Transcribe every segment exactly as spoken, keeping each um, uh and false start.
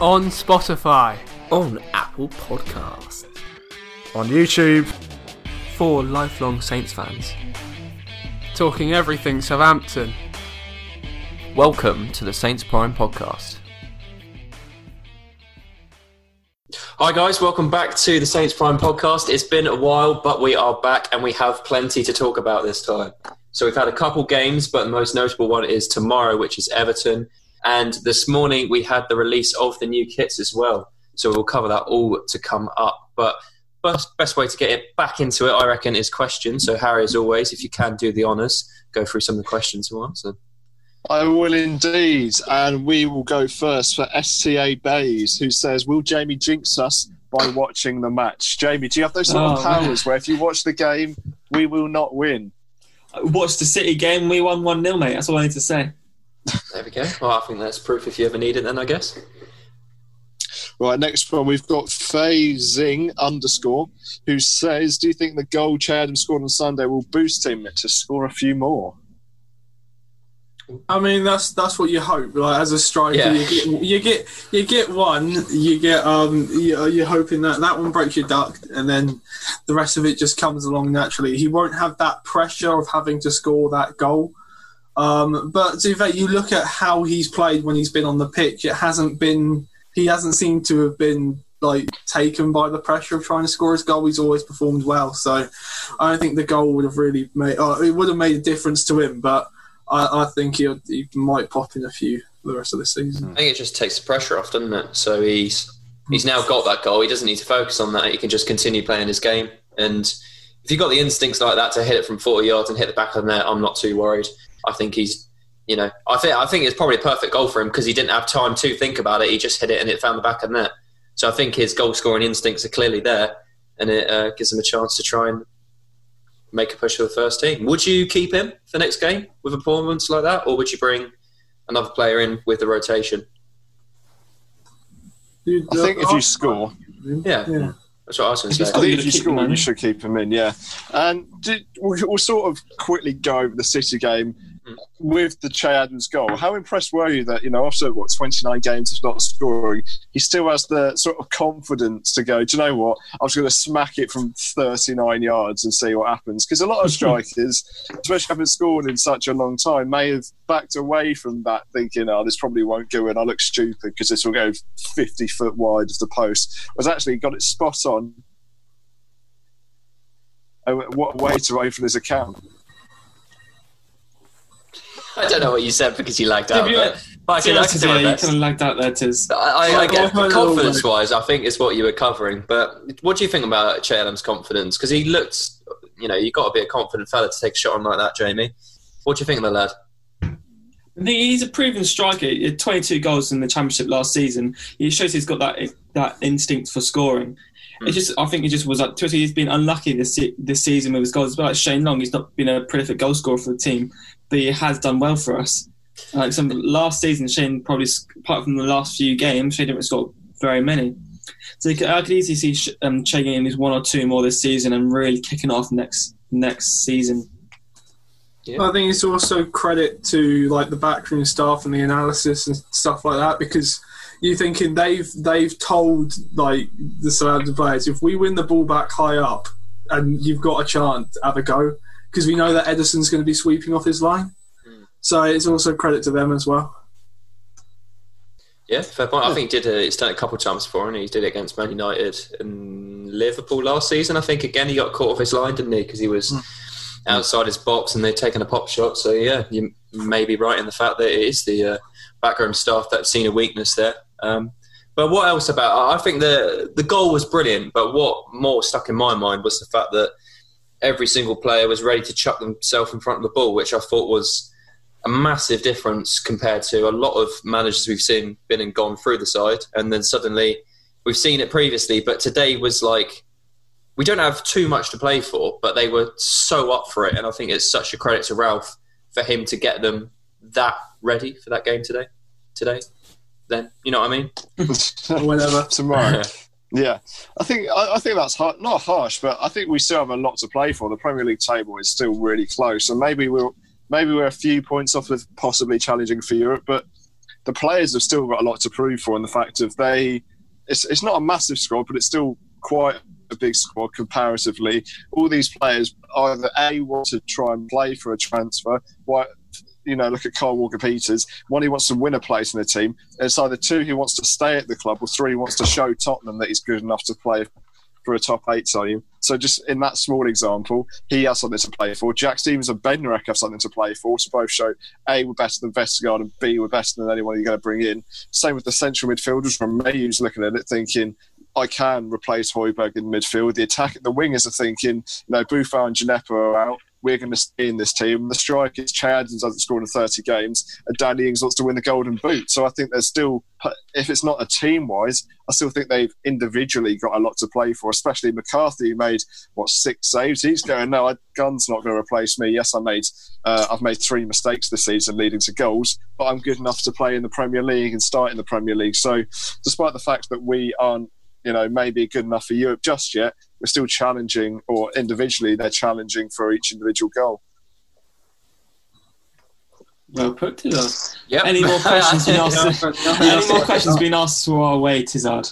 on Spotify, on Apple Podcasts, on YouTube, for lifelong Saints fans, talking everything Southampton. Welcome to the Saints Prime Podcast. Hi guys, welcome back to the Saints Prime Podcast. It's been a while, but we are back and we have plenty to talk about this time. So we've had a couple games, but the most notable one is tomorrow, which is Everton. And this morning we had the release of the new kits as well. So we'll cover that all to come up. But best, best way to get it back into it, I reckon, is questions. So Harry, as always, if you can do the honours, go through some of the questions and answer. I will indeed, and we will go first for S T A Bays, who says, will Jamie jinx us by watching the match? Jamie, do you have those sort of oh, powers man. where if you watch the game, we will not win? Watch the City game, we won one nil, mate. That's all I need to say. There we go. Well, I think that's proof if you ever need it then, I guess. Right, next one, we've got Fazing underscore, who says, do you think the goal Che Adams scored on Sunday will boost him to score a few more? I mean, that's that's what you hope. Like, as a striker, yeah. you, get, you get you get one, you get um, you, you're hoping that that one breaks your duck, and then the rest of it just comes along naturally. He won't have that pressure of having to score that goal. Um, but to be fair, you look at how he's played when he's been on the pitch. It hasn't been he hasn't seemed to have been like taken by the pressure of trying to score his goal. He's always performed well, so I don't think the goal would have really made. Oh, it would have made a difference to him, but. I, I think he'll, he might pop in a few the rest of the season. I think it just takes the pressure off, doesn't it? So he's he's now got that goal. He doesn't need to focus on that. He can just continue playing his game. And if you've got the instincts like that to hit it from forty yards and hit the back of the net, I'm not too worried. I think he's, you know, I think I think it's probably a perfect goal for him because he didn't have time to think about it. He just hit it and it found the back of the net. So I think his goal scoring instincts are clearly there, and it uh, gives him a chance to try and make a push for the first team. Would you keep him for the next game with a performance like that, or would you bring another player in with the rotation? I think if you score, yeah, yeah. that's what I was going to say. I think if you score, you should keep him in. Yeah, and did, we'll sort of quickly go over the City game mm. with the Che Adams goal. How impressed were you that you know after what twenty-nine games of not scoring, he still has the sort of confidence to go, do you know what? I was going to smack it from thirty-nine yards and see what happens. Because a lot of strikers, especially haven't scored in such a long time, may have backed away from that thinking, oh, this probably won't go in. I look stupid because this will go fifty foot wide of the post. I was actually got it spot on. Oh, what a way to open his account. I don't know what you said because you lagged out. You, but, but I can, I can do my best. You kind of lagged out there, Tiz. I, I, I get confidence-wise, I think is what you were covering. But what do you think about Che Adams' confidence? Because he looked, you know, you've got to be a confident fella to take a shot on like that, Jamie. What do you think of the lad? I think he's a proven striker. He had twenty-two goals in the Championship last season. He shows he's got that that instinct for scoring. It just, I think it just was like, he's been unlucky this this season with his goals. But like Shane Long, he's not been a prolific goal scorer for the team, but he has done well for us. Like some last season, Shane probably, apart from the last few games, Shane didn't score very many. So I could easily see um, Che getting his one or two more this season and really kicking off next next season. Yeah. I think it's also credit to like the backroom staff and the analysis and stuff like that because. You're thinking they've they've told like the surrounding players, if we win the ball back high up and you've got a chance, have a go. Because we know that Edison's going to be sweeping off his line. Mm. So it's also credit to them as well. Yeah, fair point. Yeah. I think he did a, he's done it a couple of times before, and he did it against Man United and Liverpool last season. I think, again, he got caught off his line, didn't he? Because he was mm. outside his box and they'd taken a pop shot. So, yeah, you may be right in the fact that it is the uh, backroom staff that have seen a weakness there. Um, but what else about I think the the goal was brilliant, but what more stuck in my mind was the fact that every single player was ready to chuck themselves in front of the ball, which I thought was a massive difference compared to a lot of managers we've seen been and gone through the side, and then suddenly we've seen it previously, but today was like we don't have too much to play for, but they were so up for it, and I think it's such a credit to Ralph for him to get them that ready for that game today today then, you know what I mean? Whenever. Tomorrow. Yeah. I think I, I think that's har- not harsh, but I think we still have a lot to play for. The Premier League table is still really close, and maybe we're, maybe we're a few points off of possibly challenging for Europe, but the players have still got a lot to prove for, and the fact of they, it's it's not a massive squad, but it's still quite a big squad comparatively. All these players either A, want to try and play for a transfer, why, you know, look at Karl Walker-Peters. One, he wants to win a place in the team. It's either two, he wants to stay at the club, or three, he wants to show Tottenham that he's good enough to play for a top eight team. So just in that small example, he has something to play for. Jack Stevens and Benrek have something to play for, to both show A, we're better than Vestergaard, and B, we're better than anyone you're going to bring in. Same with the central midfielders. From me, who's looking at it thinking, I can replace Højbjerg in midfield. The attack, the wingers are thinking, you know, Bufau and Djenepo are out. We're going to stay in this team. The strikers, Che Adams hasn't scored in thirty games, and Danny Ings wants to win the golden boot. So I think there's still, if it's not a team-wise, I still think they've individually got a lot to play for, especially McCarthy, who made, what, six saves. He's going, no, Gunn's not going to replace me. Yes, I made, uh, I've made three mistakes this season leading to goals, but I'm good enough to play in the Premier League and start in the Premier League. So despite the fact that we aren't, you know, maybe good enough for Europe just yet, we're still challenging, or individually they're challenging for each individual goal. Well put, Tizard. Yep. Any more questions being asked? Any more questions being asked to our way, Tizard?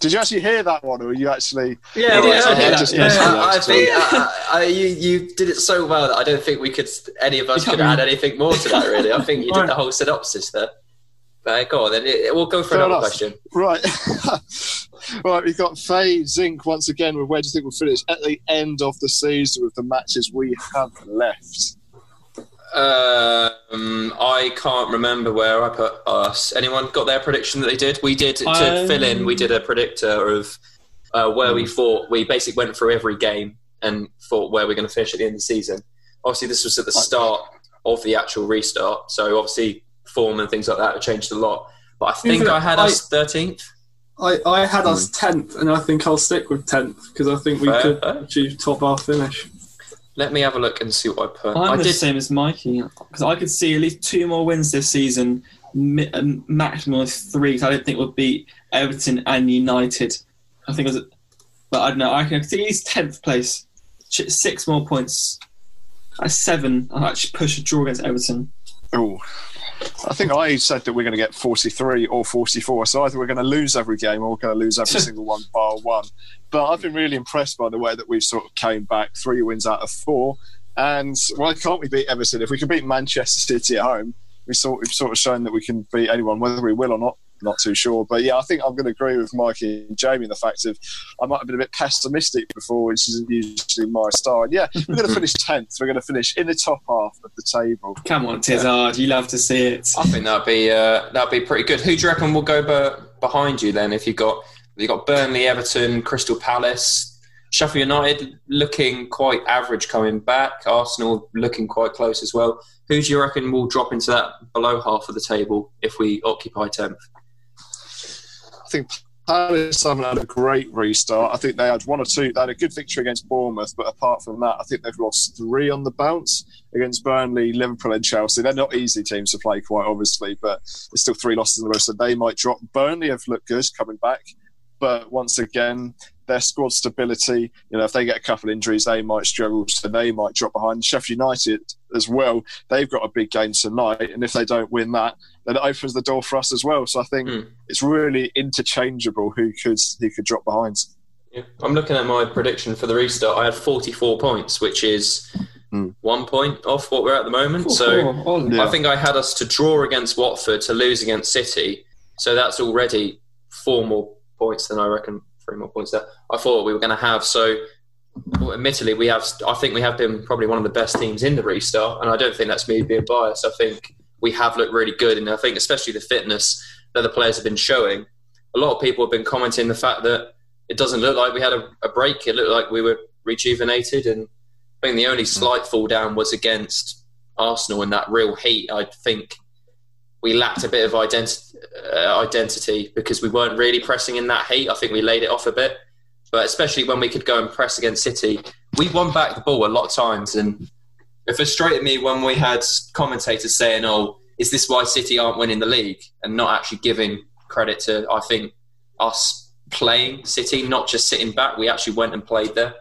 Did you actually hear that one, or were you actually? Yeah, you know, I heard that. Yeah. I think uh, I, you you did it so well that I don't think we could, any of us could add anything more to that. Really, I think you did the whole synopsis there. Uh, go on, then. We'll go for Fair another enough. question. Right. Right, we've got Faye Zink once again with where do you think we'll finish at the end of the season with the matches we have left? Uh, um, I can't remember where I put us. Anyone got their prediction that they did? We did, to um, fill in, we did a predictor of uh, where we thought. We basically went through every game and thought where we're going to finish at the end of the season. Obviously, this was at the start of the actual restart, so obviously form and things like that have changed a lot, but I think I had I, us thirteenth. I, I had mm. us tenth, and I think I'll stick with tenth because I think we fair, could fair. achieve top half finish. Let me have a look and see what I put. I'm I the did... same as Mikey because I could see at least two more wins this season, maximum of three. Because I don't think we'll beat Everton and United. I think it was, but I don't know. I can see at least tenth place, six more points. At seven, I'll actually push a draw against Everton. Oh. I think I said that we're going to get forty-three or forty-four, so either we're going to lose every game or we're going to lose every single one bar one. But I've been really impressed by the way that we've sort of came back, three wins out of four. And why can't we beat Everton? If we can beat Manchester City at home, we sort, we've sort of shown that we can beat anyone, whether we will or not. Not too sure, but yeah, I think I'm going to agree with Mikey and Jamie in the fact of I might have been a bit pessimistic before, which isn't usually my style. And yeah, we're going to finish tenth. We're going to finish in the top half of the table. Come on, Tizard, you love to see it. I think that'd be uh, that'd be pretty good. Who do you reckon will go be- behind you then? If you got you got Burnley, Everton, Crystal Palace, Sheffield United looking quite average coming back, Arsenal looking quite close as well. Who do you reckon will drop into that below half of the table if we occupy tenth? I think Palace haven't had a great restart. I think they had one or two. They had a good victory against Bournemouth, but apart from that, I think they've lost three on the bounce against Burnley, Liverpool and Chelsea. They're not easy teams to play, quite obviously, but there's still three losses in the row, so they might drop. Burnley have looked good coming back, but once again, their squad stability, you know, if they get a couple of injuries, they might struggle, so they might drop behind. Sheffield United as well, they've got a big game tonight, and if they don't win that, then it opens the door for us as well. So I think mm. it's really interchangeable who could who could drop behind. Yeah. I'm looking at my prediction for the restart. I had forty-four points, which is mm. one point off what we're at the moment. So oh, yeah. I think I had us to draw against Watford, to lose against City. So that's already four more points than I reckon. Three more points that I thought we were going to have. So, well, admittedly, we have. I think we have been probably one of the best teams in the restart, and I don't think that's me being biased. I think we have looked really good, and I think especially the fitness that the players have been showing. A lot of people have been commenting the fact that it doesn't look like we had a, a break. It looked like we were rejuvenated, and I think the only slight fall down was against Arsenal in that real heat. I think we lacked a bit of identi- uh, identity because we weren't really pressing in that heat. I think we laid it off a bit, but especially when we could go and press against City, we won back the ball a lot of times. And it frustrated me when we had commentators saying, oh, is this why City aren't winning the league? And not actually giving credit to, I think, us playing City, not just sitting back. We actually went and played there,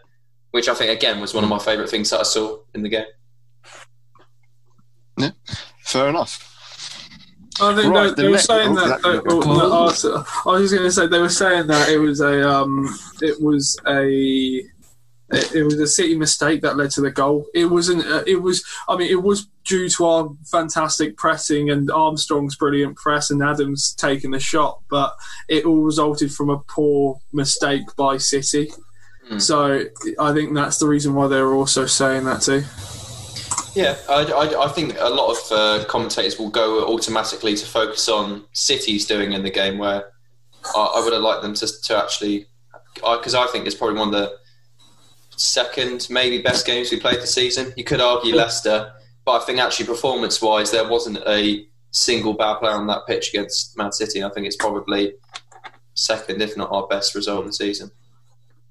which I think, again, was one of my favourite things that I saw in the game. Yeah, fair enough. I think right, they, they the were saying oh, that. They, oh, no, Arsenal, I was just going to say they were saying that it was a um, it was a it, it was a City mistake that led to the goal. It wasn't. Uh, it was. I mean, it was due to our fantastic pressing and Armstrong's brilliant press and Adams taking the shot, but it all resulted from a poor mistake by City. Mm. So I think that's the reason why they were also saying that too. Yeah, I, I, I think a lot of uh, commentators will go automatically to focus on City's doing in the game, where I, I would have liked them to, to actually, because I, I think it's probably one of the second, maybe best games we played this season. You could argue Leicester, but I think actually performance-wise, there wasn't a single bad player on that pitch against Man City. I think it's probably second, if not our best result of the season.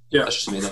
Yeah, that's just me though.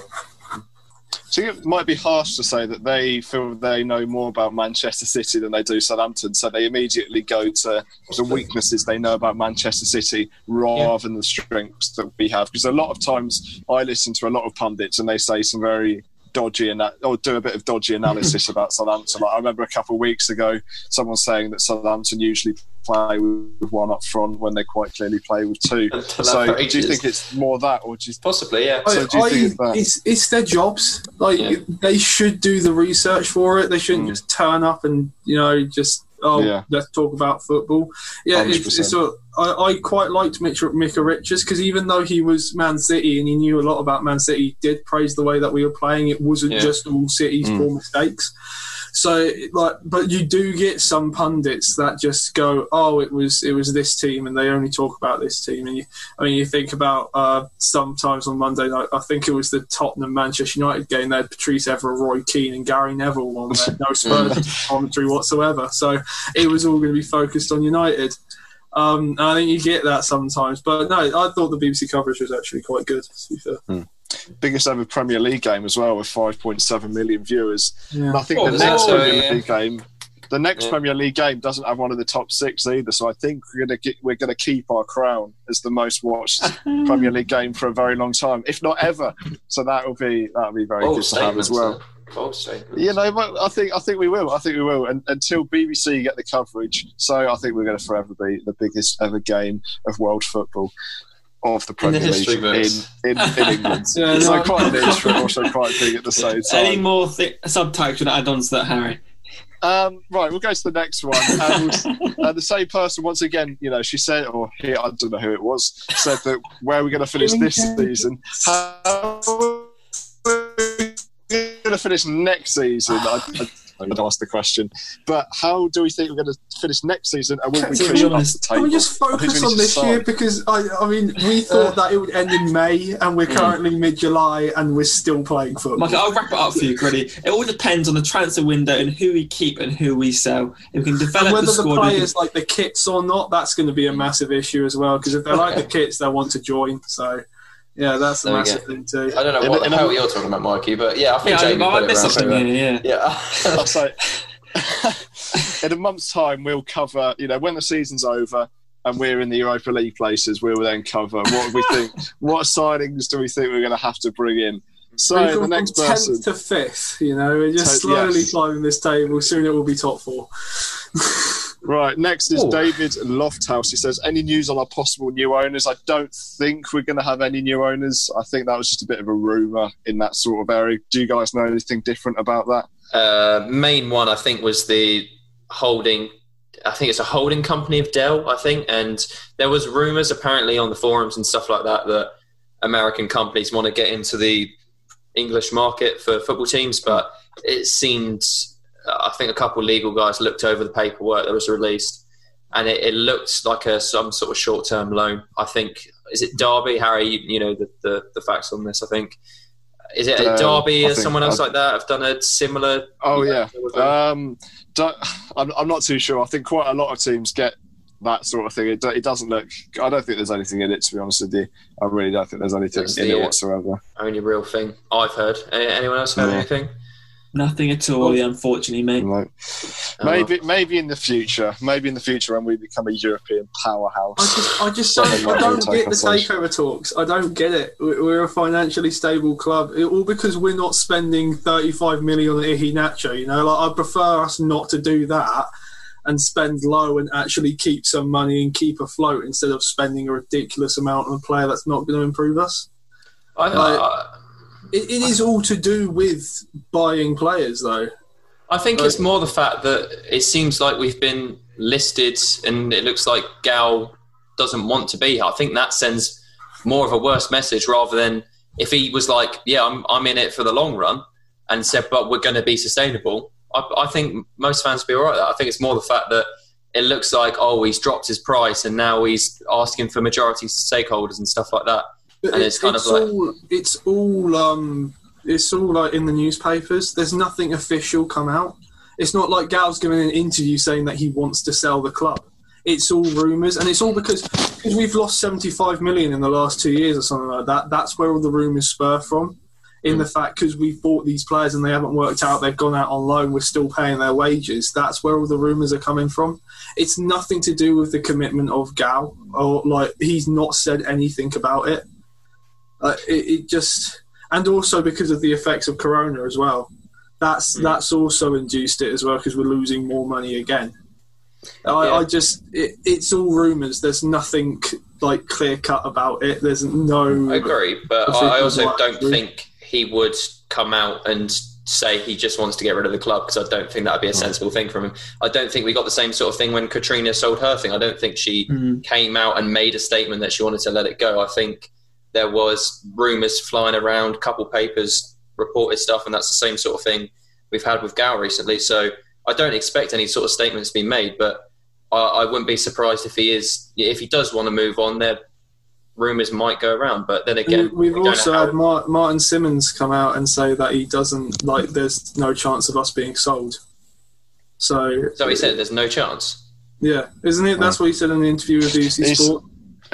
I think it might be harsh to say that they feel they know more about Manchester City than they do Southampton, so they immediately go to the weaknesses they know about Manchester City rather yeah. than the strengths that we have. Because a lot of times I listen to a lot of pundits and they say some very dodgy and ana- or do a bit of dodgy analysis about Southampton. Like I remember a couple of weeks ago someone saying that Southampton usually play with one up front when they quite clearly play with two. So do you think it's more that, or do you possibly? Yeah. So do you I, think it's, that? it's it's their jobs. Like yeah. they should do the research for it. They shouldn't mm. just turn up and you know just oh yeah. let's talk about football. Yeah, it's, it's sort of, I, I quite liked Mitch, Micah Richards because even though he was Man City and he knew a lot about Man City, he did praise the way that we were playing. It wasn't yeah. just all City's mm. poor mistakes. So, like, but you do get some pundits that just go, "Oh, it was it was this team," and they only talk about this team. And you, I mean, you think about uh, sometimes on Monday night. I think it was the Tottenham Manchester United game. They had Patrice Evra, Roy Keane, and Gary Neville on there. No Spurs commentary whatsoever. So it was all going to be focused on United. Um, I think you get that sometimes, but no, I thought the B B C coverage was actually quite good, to be fair. Mm. Biggest ever Premier League game as well, with five point seven million viewers. Yeah. And I think oh, the next so, Premier yeah. League game, the next yeah. Premier League game doesn't have one of the top six either. So I think we're gonna get, we're gonna keep our crown as the most watched Premier League game for a very long time, if not ever. So that will be that'll be very Bold good to have as well. Bold statements. You know, but I think I think we will. I think we will. And until B B C get the coverage, so I think we're going to forever be the biggest ever game of world football. Of the Premier League in, in, in England. yeah, so no, quite niche, but also quite big at the same time. Any more thi- subtitles to add on to that, Harry? Um, right, we'll go to the next one. And uh, the same person, once again, you know, she said, or here, I don't know who it was, said that where are we going to finish this season? How are we going to finish next season? I, I, I'd ask the question, but how do we think we're going to finish next season? And will we finish off the table? Can we just focus on this year? Because I, I mean, we thought that it would end in May, and we're currently mm. mid-July, and we're still playing football. Michael, I'll wrap it up for you, Gritty. It all depends on the transfer window and who we keep and who we sell. If we can develop and whether the, squad, the players can... like the kits or not, that's going to be a massive issue as well. Because if they like the kits, they'll want to join. So. Yeah, that's a massive thing too. I don't know what the hell you're talking about, Mikey, but yeah, I think yeah, Jamie I, I put I it around. Something here, yeah, yeah. I'll say, in a month's time, we'll cover. You know, when the season's over and we're in the Europa League places, we'll then cover what we think. What signings do we think we're going to have to bring in? So the next from person, tenth to fifth. You know, we're just so, slowly yes. climbing this table. Soon it will be top four. Right, next is Ooh. David Lofthouse. He says, any news on our possible new owners? I don't think we're going to have any new owners. I think that was just a bit of a rumour in that sort of area. Do you guys know anything different about that? Uh, main one, I think, was the holding... I think it's a holding company of Dell, I think. And there was rumours, apparently, on the forums and stuff like that, that American companies want to get into the English market for football teams. But it seemed... I think a couple of legal guys looked over the paperwork that was released, and it, it looked like a some sort of short-term loan. I think is it Derby, Harry? You, you know the, the the facts on this. I think is it um, Derby I or someone else I'd... like that have done a similar. Oh yeah, um, don't, I'm, I'm not too sure. I think quite a lot of teams get that sort of thing. It, it doesn't look. I don't think there's anything in it. To be honest with you, I really don't think there's anything That's in the, it whatsoever. Only real thing I've heard. Anyone else heard yeah. anything? Nothing at all, yeah, unfortunately, mate. No. Maybe, oh. maybe in the future. Maybe in the future when we become a European powerhouse. I just, I just don't, I don't get the takeover talks. I don't get it. We're a financially stable club, it, all because we're not spending thirty-five million on Iheanacho. You know, like I prefer us not to do that. and spend low and actually keep some money and keep afloat instead of spending a ridiculous amount on a player that's not going to improve us. I, like, I, it, it is all to do with buying players, though. I think like, it's more the fact that it seems like we've been listed and it looks like Gal doesn't want to be here. I think that sends more of a worse message rather than if he was like, yeah, I'm I'm in it for the long run and said, but we're going to be sustainable. I, I think most fans would be all right with that. I think it's more the fact that it looks like, oh, he's dropped his price and now he's asking for majority stakeholders and stuff like that. But and it's, it's kind it's of like... All, it's all... Um... It's all like in the newspapers. There's nothing official come out. It's not like Gal's giving an interview saying that he wants to sell the club. It's all rumours, and it's all because, because we've lost seventy-five million in the last two years or something like that. That's where all the rumours spur from, in the fact because we've bought these players and they haven't worked out, they've gone out on loan, we're still paying their wages. That's where all the rumours are coming from. It's nothing to do with the commitment of Gal, or like he's not said anything about it. Uh, it, it just... And also because of the effects of Corona as well. That's mm. that's also induced it as well because we're losing more money again. I, yeah. I just, it, it's all rumours. There's nothing like clear cut about it. There's no... I agree, but I also don't think he would come out and say he just wants to get rid of the club because I don't think that would be a sensible thing from him. I don't think we got the same sort of thing when Katrina sold her thing. I don't think she mm. came out and made a statement that she wanted to let it go. I think... there was rumours flying around, couple papers reported stuff, and that's the same sort of thing we've had with Gal recently. So I don't expect any sort of statements to be made, but I, I wouldn't be surprised if he is, if he does want to move on. There, rumours might go around, but then again, we, we've we also had Mar- Martin Simmons come out and say that he doesn't like. There's no chance of us being sold. So, so he said there's no chance. Yeah, isn't it? That's what he said in the interview with B B C Sport.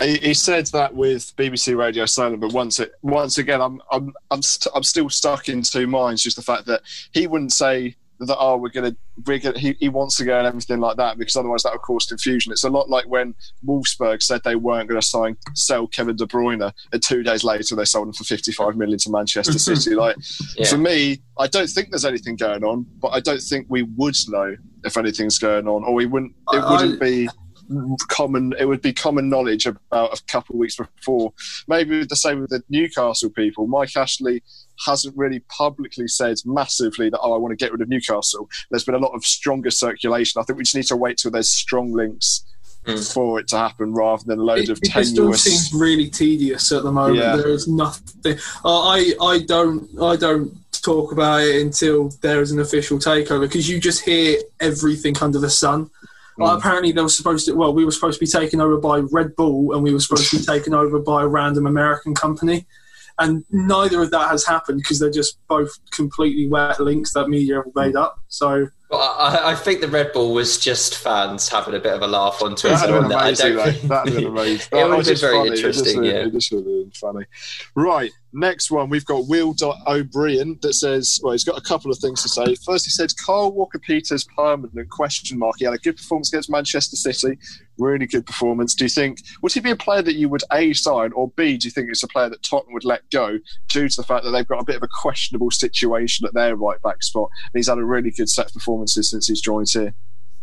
He said that with B B C Radio Silent, but once it, once again, I'm I'm I'm, st- I'm still stuck in two minds. Just the fact that he wouldn't say that, oh, we're gonna, we're gonna he, he wants to go and everything like that, because otherwise that would cause confusion. It's a lot like when Wolfsburg said they weren't going to sign sell Kevin De Bruyne, and two days later they sold him for fifty-five million to Manchester City. Like yeah. For me, I don't think there's anything going on, but I don't think we would know if anything's going on, or we wouldn't. It I, wouldn't I, be. common it would be common knowledge about a couple of weeks before. Maybe the same with the Newcastle people. Mike Ashley hasn't really publicly said massively that, oh, I want to get rid of Newcastle. There's been a lot of stronger circulation. I think we just need to wait till there's strong links mm. for it to happen, rather than a load it, of it tenuous... It still seems really tedious at the moment. Yeah. There is nothing... Uh, I, I don't... I don't... talk about it until there is an official takeover, because you just hear everything under the sun. Well, apparently they were supposed to, well, we were supposed to be taken over by Red Bull, and we were supposed to be taken over by a random American company. And neither of that has happened, because they're just both completely wet links that media have made up. So, well, I, I think the Red Bull was just fans having a bit of a laugh on Twitter. That'd on amazing, that. I don't That'd think... amazing. That it would have been very funny. interesting. It yeah. just would have been funny. Right, next one. We've got Will O'Brien that says, well, he's got a couple of things to say. First, he said, Karl Walker-Peters permanent question mark. He had a good performance against Manchester City. Really good performance. Do you think, would he be a player that you would A, sign, or B, do you think it's a player that Tottenham would let go due to the fact that they've got a bit of a questionable situation at their right-back spot, and he's had a really good set performance since he's joined here?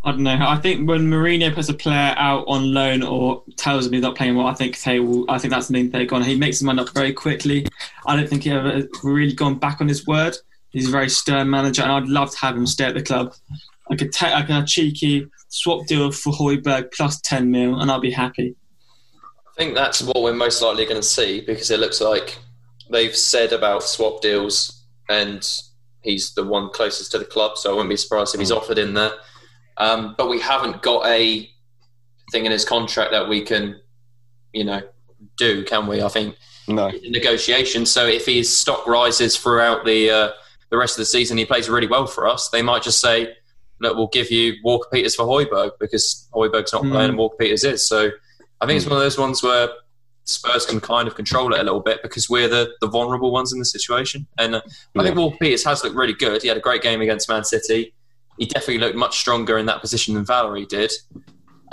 I don't know. I think when Mourinho puts a player out on loan or tells him he's not playing well, I think they will, I think that's the main thing. Gone. He makes his mind up very quickly. I don't think he ever really gone back on his word. He's a very stern manager, and I'd love to have him stay at the club. I could take like a cheeky swap deal for Højbjerg plus ten mil, and I'll be happy. I think that's what we're most likely going to see, because it looks like they've said about swap deals, and he's the one closest to the club, so I wouldn't be surprised if he's offered in there. Um, but we haven't got a thing in his contract that we can, you know, do, can we? I think no. It's a negotiation. So if his stock rises throughout the uh, the rest of the season, he plays really well for us, they might just say, look, we'll give you Walker-Peters for Højbjerg, because Højbjerg's not mm. playing and Walker-Peters is. So I think mm. it's one of those ones where Spurs can kind of control it a little bit, because we're the, the vulnerable ones in the situation. And uh, I think Walker-Peters has looked really good. He had a great game against Man City. He definitely looked much stronger in that position than Valery did.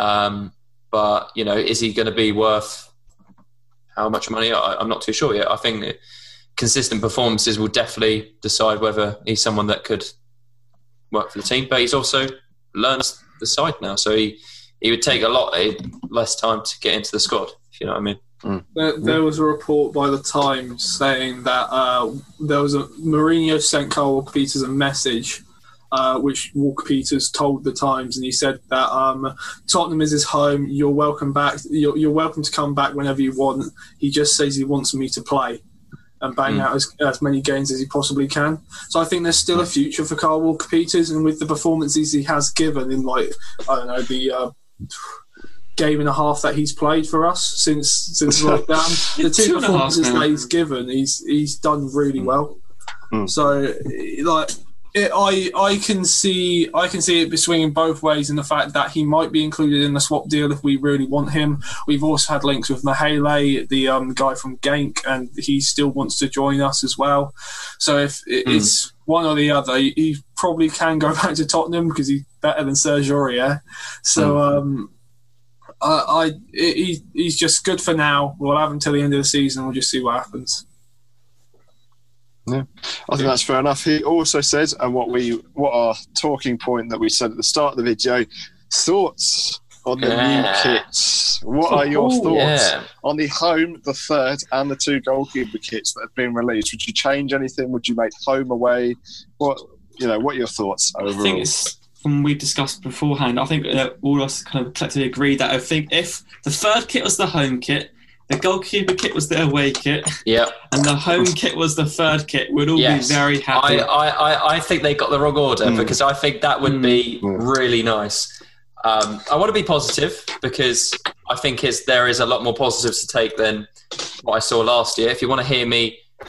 Um, but, you know, is he going to be worth how much money? I, I'm not too sure yet. I think consistent performances will definitely decide whether he's someone that could work for the team. But he's also learned the side now. So he, he would take a lot less time to get into the squad, if you know what I mean. Mm. There, there was a report by the Times saying that uh, there was a Mourinho sent Karl Walker-Peters a message, uh, which Walker-Peters told the Times, and he said that um, Tottenham is his home. You're welcome back. You're, you're welcome to come back whenever you want. He just says he wants me to play and bang mm. out as, as many games as he possibly can. So I think there's still a future for Karl Walker-Peters, and with the performances he has given in, like, I don't know, the Uh, game and a half that he's played for us since since lockdown, the two, two performances half, that he's given, he's he's done really mm. well. Mm. So, like, it, I I can see I can see it swinging both ways, in the fact that he might be included in the swap deal if we really want him. We've also had links with Mahele, the um, guy from Genk, and he still wants to join us as well. So if it, mm. it's one or the other, he, he probably can go back to Tottenham because he's better than Serge Aurier. So. Mm. Um, Uh, I he, he's just good for now. We'll have him till the end of the season. We'll just see what happens. Yeah, I think that's fair enough. He also says, and what we what our talking point that we said at the start of the video, thoughts on the yeah. new kits. What are your Ooh, thoughts yeah. on the home, the third, and the two goalkeeper kits that have been released? Would you change anything? Would you make home away? What you know? What are your thoughts overall? I think it's- When we discussed beforehand, I think uh, all of us kind of collectively agreed that I think if the third kit was the home kit, the goalkeeper kit was the away kit, yeah, and the home kit was the third kit, we'd all yes. be very happy. I, I, I think they got the wrong order mm. because I think that would mm. be mm. really nice. Um, I want to be positive because I think is there is a lot more positives to take than what I saw last year. If you want to hear me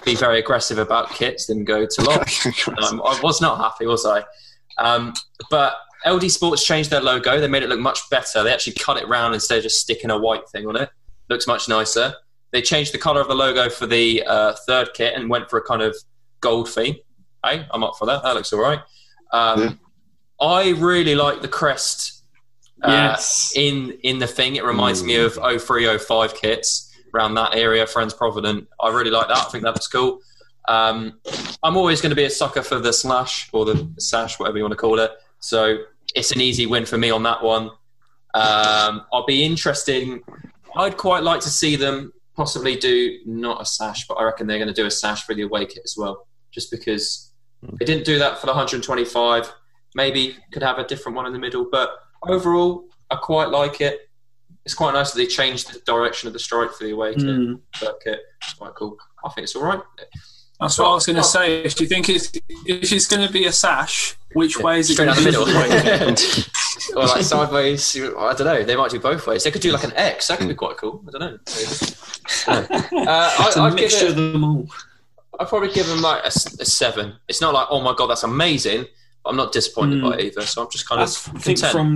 be very aggressive about kits, then go to Lodge. um, I was not happy, was I? Um, but L D Sports changed their logo. They made it look much better. They actually cut it round instead of just sticking a white thing on it. Looks much nicer. They changed the colour of the logo for the uh, third kit and went for a kind of gold theme. Hey, I'm up for that. That looks all right. Um, yeah. I really like the crest uh, yes. in in the thing. It reminds mm. me of oh three oh five kits around that area, Friends Provident. I really like that. I think that looks cool. Um, I'm always going to be a sucker for the slash or the sash, whatever you want to call it. So it's an easy win for me on that one. Um, I'll be interested. I'd quite like to see them possibly do not a sash, but I reckon they're going to do a sash for the away kit as well, just because they didn't do that for the one twenty-five. Maybe could have a different one in the middle, but overall, I quite like it. It's quite nice that they changed the direction of the strike for the away kit. Mm. kit. It's quite cool. I think it's all right. That's what I was going to say. If you think it's if it's going to be a sash, which yeah, way is it going to be? Middle. Or like sideways? I don't know. They might do both ways. They could do like an X. That could be quite cool. I don't know. uh, it's I, a I'd mixture of them all. I'd probably give them like a, a seven. It's not like, oh my god, that's amazing. But I'm not disappointed mm. by it either. So I'm just kind that's, of content. I think from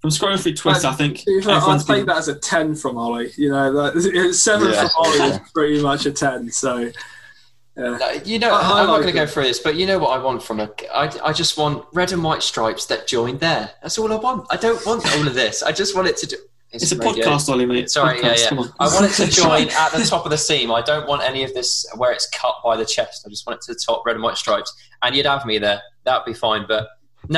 from scrolling through Twitter, I think I'd take that as a ten from Ollie. You know, that, seven yeah. from Ollie is pretty much a ten. So. Yeah. No, you know, I, I'm not going to go through this, but you know what I want from a. I, I just want red and white stripes that join there. That's all I want. I don't want all of this. I just want it to do. It's, it's a radio. podcast, Ollie, mate. It's Sorry, podcast. yeah, yeah. I want it to join at the top of the seam. I don't want any of this where it's cut by the chest. I just want it to the top, red and white stripes. And you'd have me there. That'd be fine. But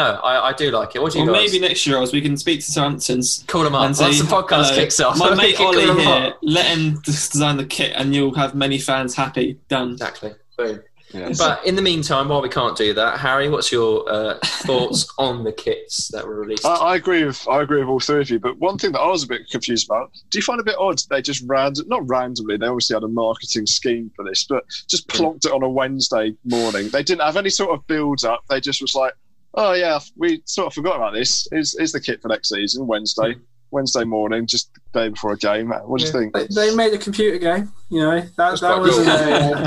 no, I, I do like it. What do you well, guys? Maybe next year, as we can speak to Sarantins. Call them up. Once the podcast uh, kicks off. My mate Ollie here, let him design the kit and you'll have many fans happy. Done. Exactly. Boom. Yeah. But in the meantime, while we can't do that, Harry, what's your uh, thoughts on the kits that were released? I, I agree with I agree with all three of you, but one thing that I was a bit confused about, do you find it a bit odd they just random not randomly, they obviously had a marketing scheme for this, but just plonked it on a Wednesday morning. They didn't have any sort of build up, they just was like, oh yeah, we sort of forgot about this. Is is the kit for next season? Wednesday, mm. Wednesday morning, just the day before a game. What do yeah. you think? They, they made a computer game. You know that That's that was cool. a,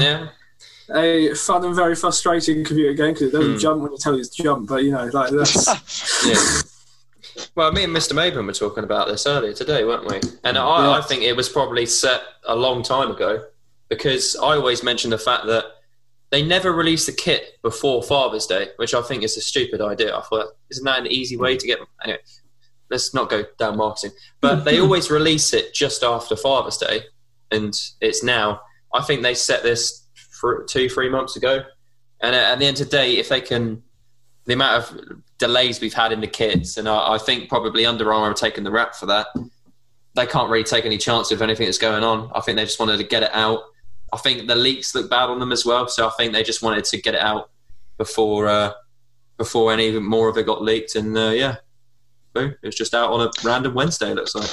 a, a fun and very frustrating computer game because it doesn't mm. jump when you tell it to jump. But you know, like that's. yeah. Well, me and Mister Maben were talking about this earlier today, weren't we? And I, yeah. I think it was probably set a long time ago because I always mention the fact that. They never released the kit before Father's Day, which I think is a stupid idea. I thought, isn't that an easy way to get... Anyway, let's not go down marketing. But they always release it just after Father's Day, and it's now. I think they set this for two, three months ago. And at the end of the day, if they can... The amount of delays we've had in the kits, and I, I think probably Under Armour have taken the rap for that. They can't really take any chance with anything that's going on. I think they just wanted to get it out. I think the leaks look bad on them as well, so I think they just wanted to get it out before uh, before any more of it got leaked. And uh, yeah, boom, it was just out on a random Wednesday, it looks like.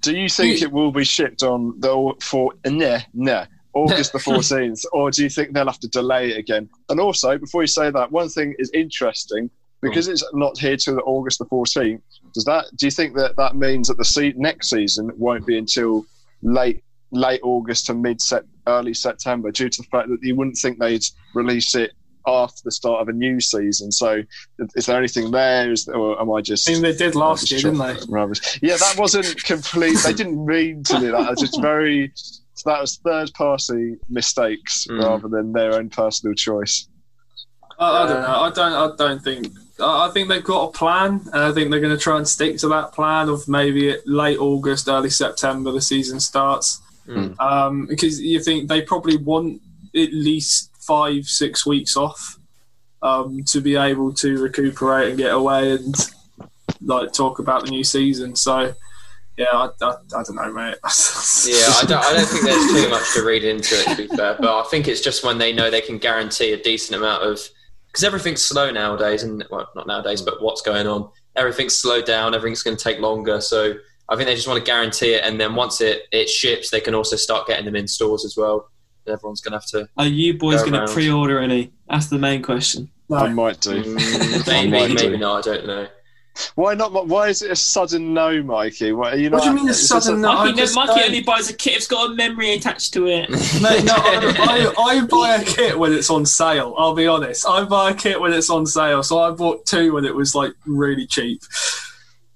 Do you think it will be shipped on the for nah, nah, August the fourteenth, or do you think they'll have to delay it again? And also, before you say that, one thing is interesting, because it's not here till August the fourteenth. Does that? Do you think that that means that the se- next season won't be until late late August to mid set early September, due to the fact that you wouldn't think they'd release it after the start of a new season? So, is there anything there? Is there, or am I just? I mean, they did last year, didn't they? Rubbish. Yeah, that wasn't complete. They didn't mean to do that. It was just very. So that was third-party mistakes mm. rather than their own personal choice. I, I don't know. I don't. I don't think. I think they've got a plan, and I think they're going to try and stick to that plan of maybe late August, early September, the season starts. Mm. Um, because you think they probably want at least five, six weeks off um, to be able to recuperate and get away and like talk about the new season. So, yeah, I, I, I don't know, mate. yeah, I don't, I don't think there's too much to read into it, to be fair. But I think it's just when they know they can guarantee a decent amount of... Because everything's slow nowadays, and well, not nowadays, but what's going on. Everything's slowed down, everything's going to take longer. So I think they just want to guarantee it, and then once it, it ships, they can also start getting them in stores as well. And everyone's going to have to. Are you boys going to pre-order any? That's the main question. No. I might do. Mm, maybe, I might maybe do. Not, I don't know. Why not? Why is it a sudden no, Mikey? What, are you what do you mean a sudden a, no? Mikey, no, Mikey no. only buys a kit if it's got a memory attached to it. Mate, no, I, I, I buy a kit when it's on sale. I'll be honest. I buy a kit when it's on sale. So I bought two when it was like really cheap.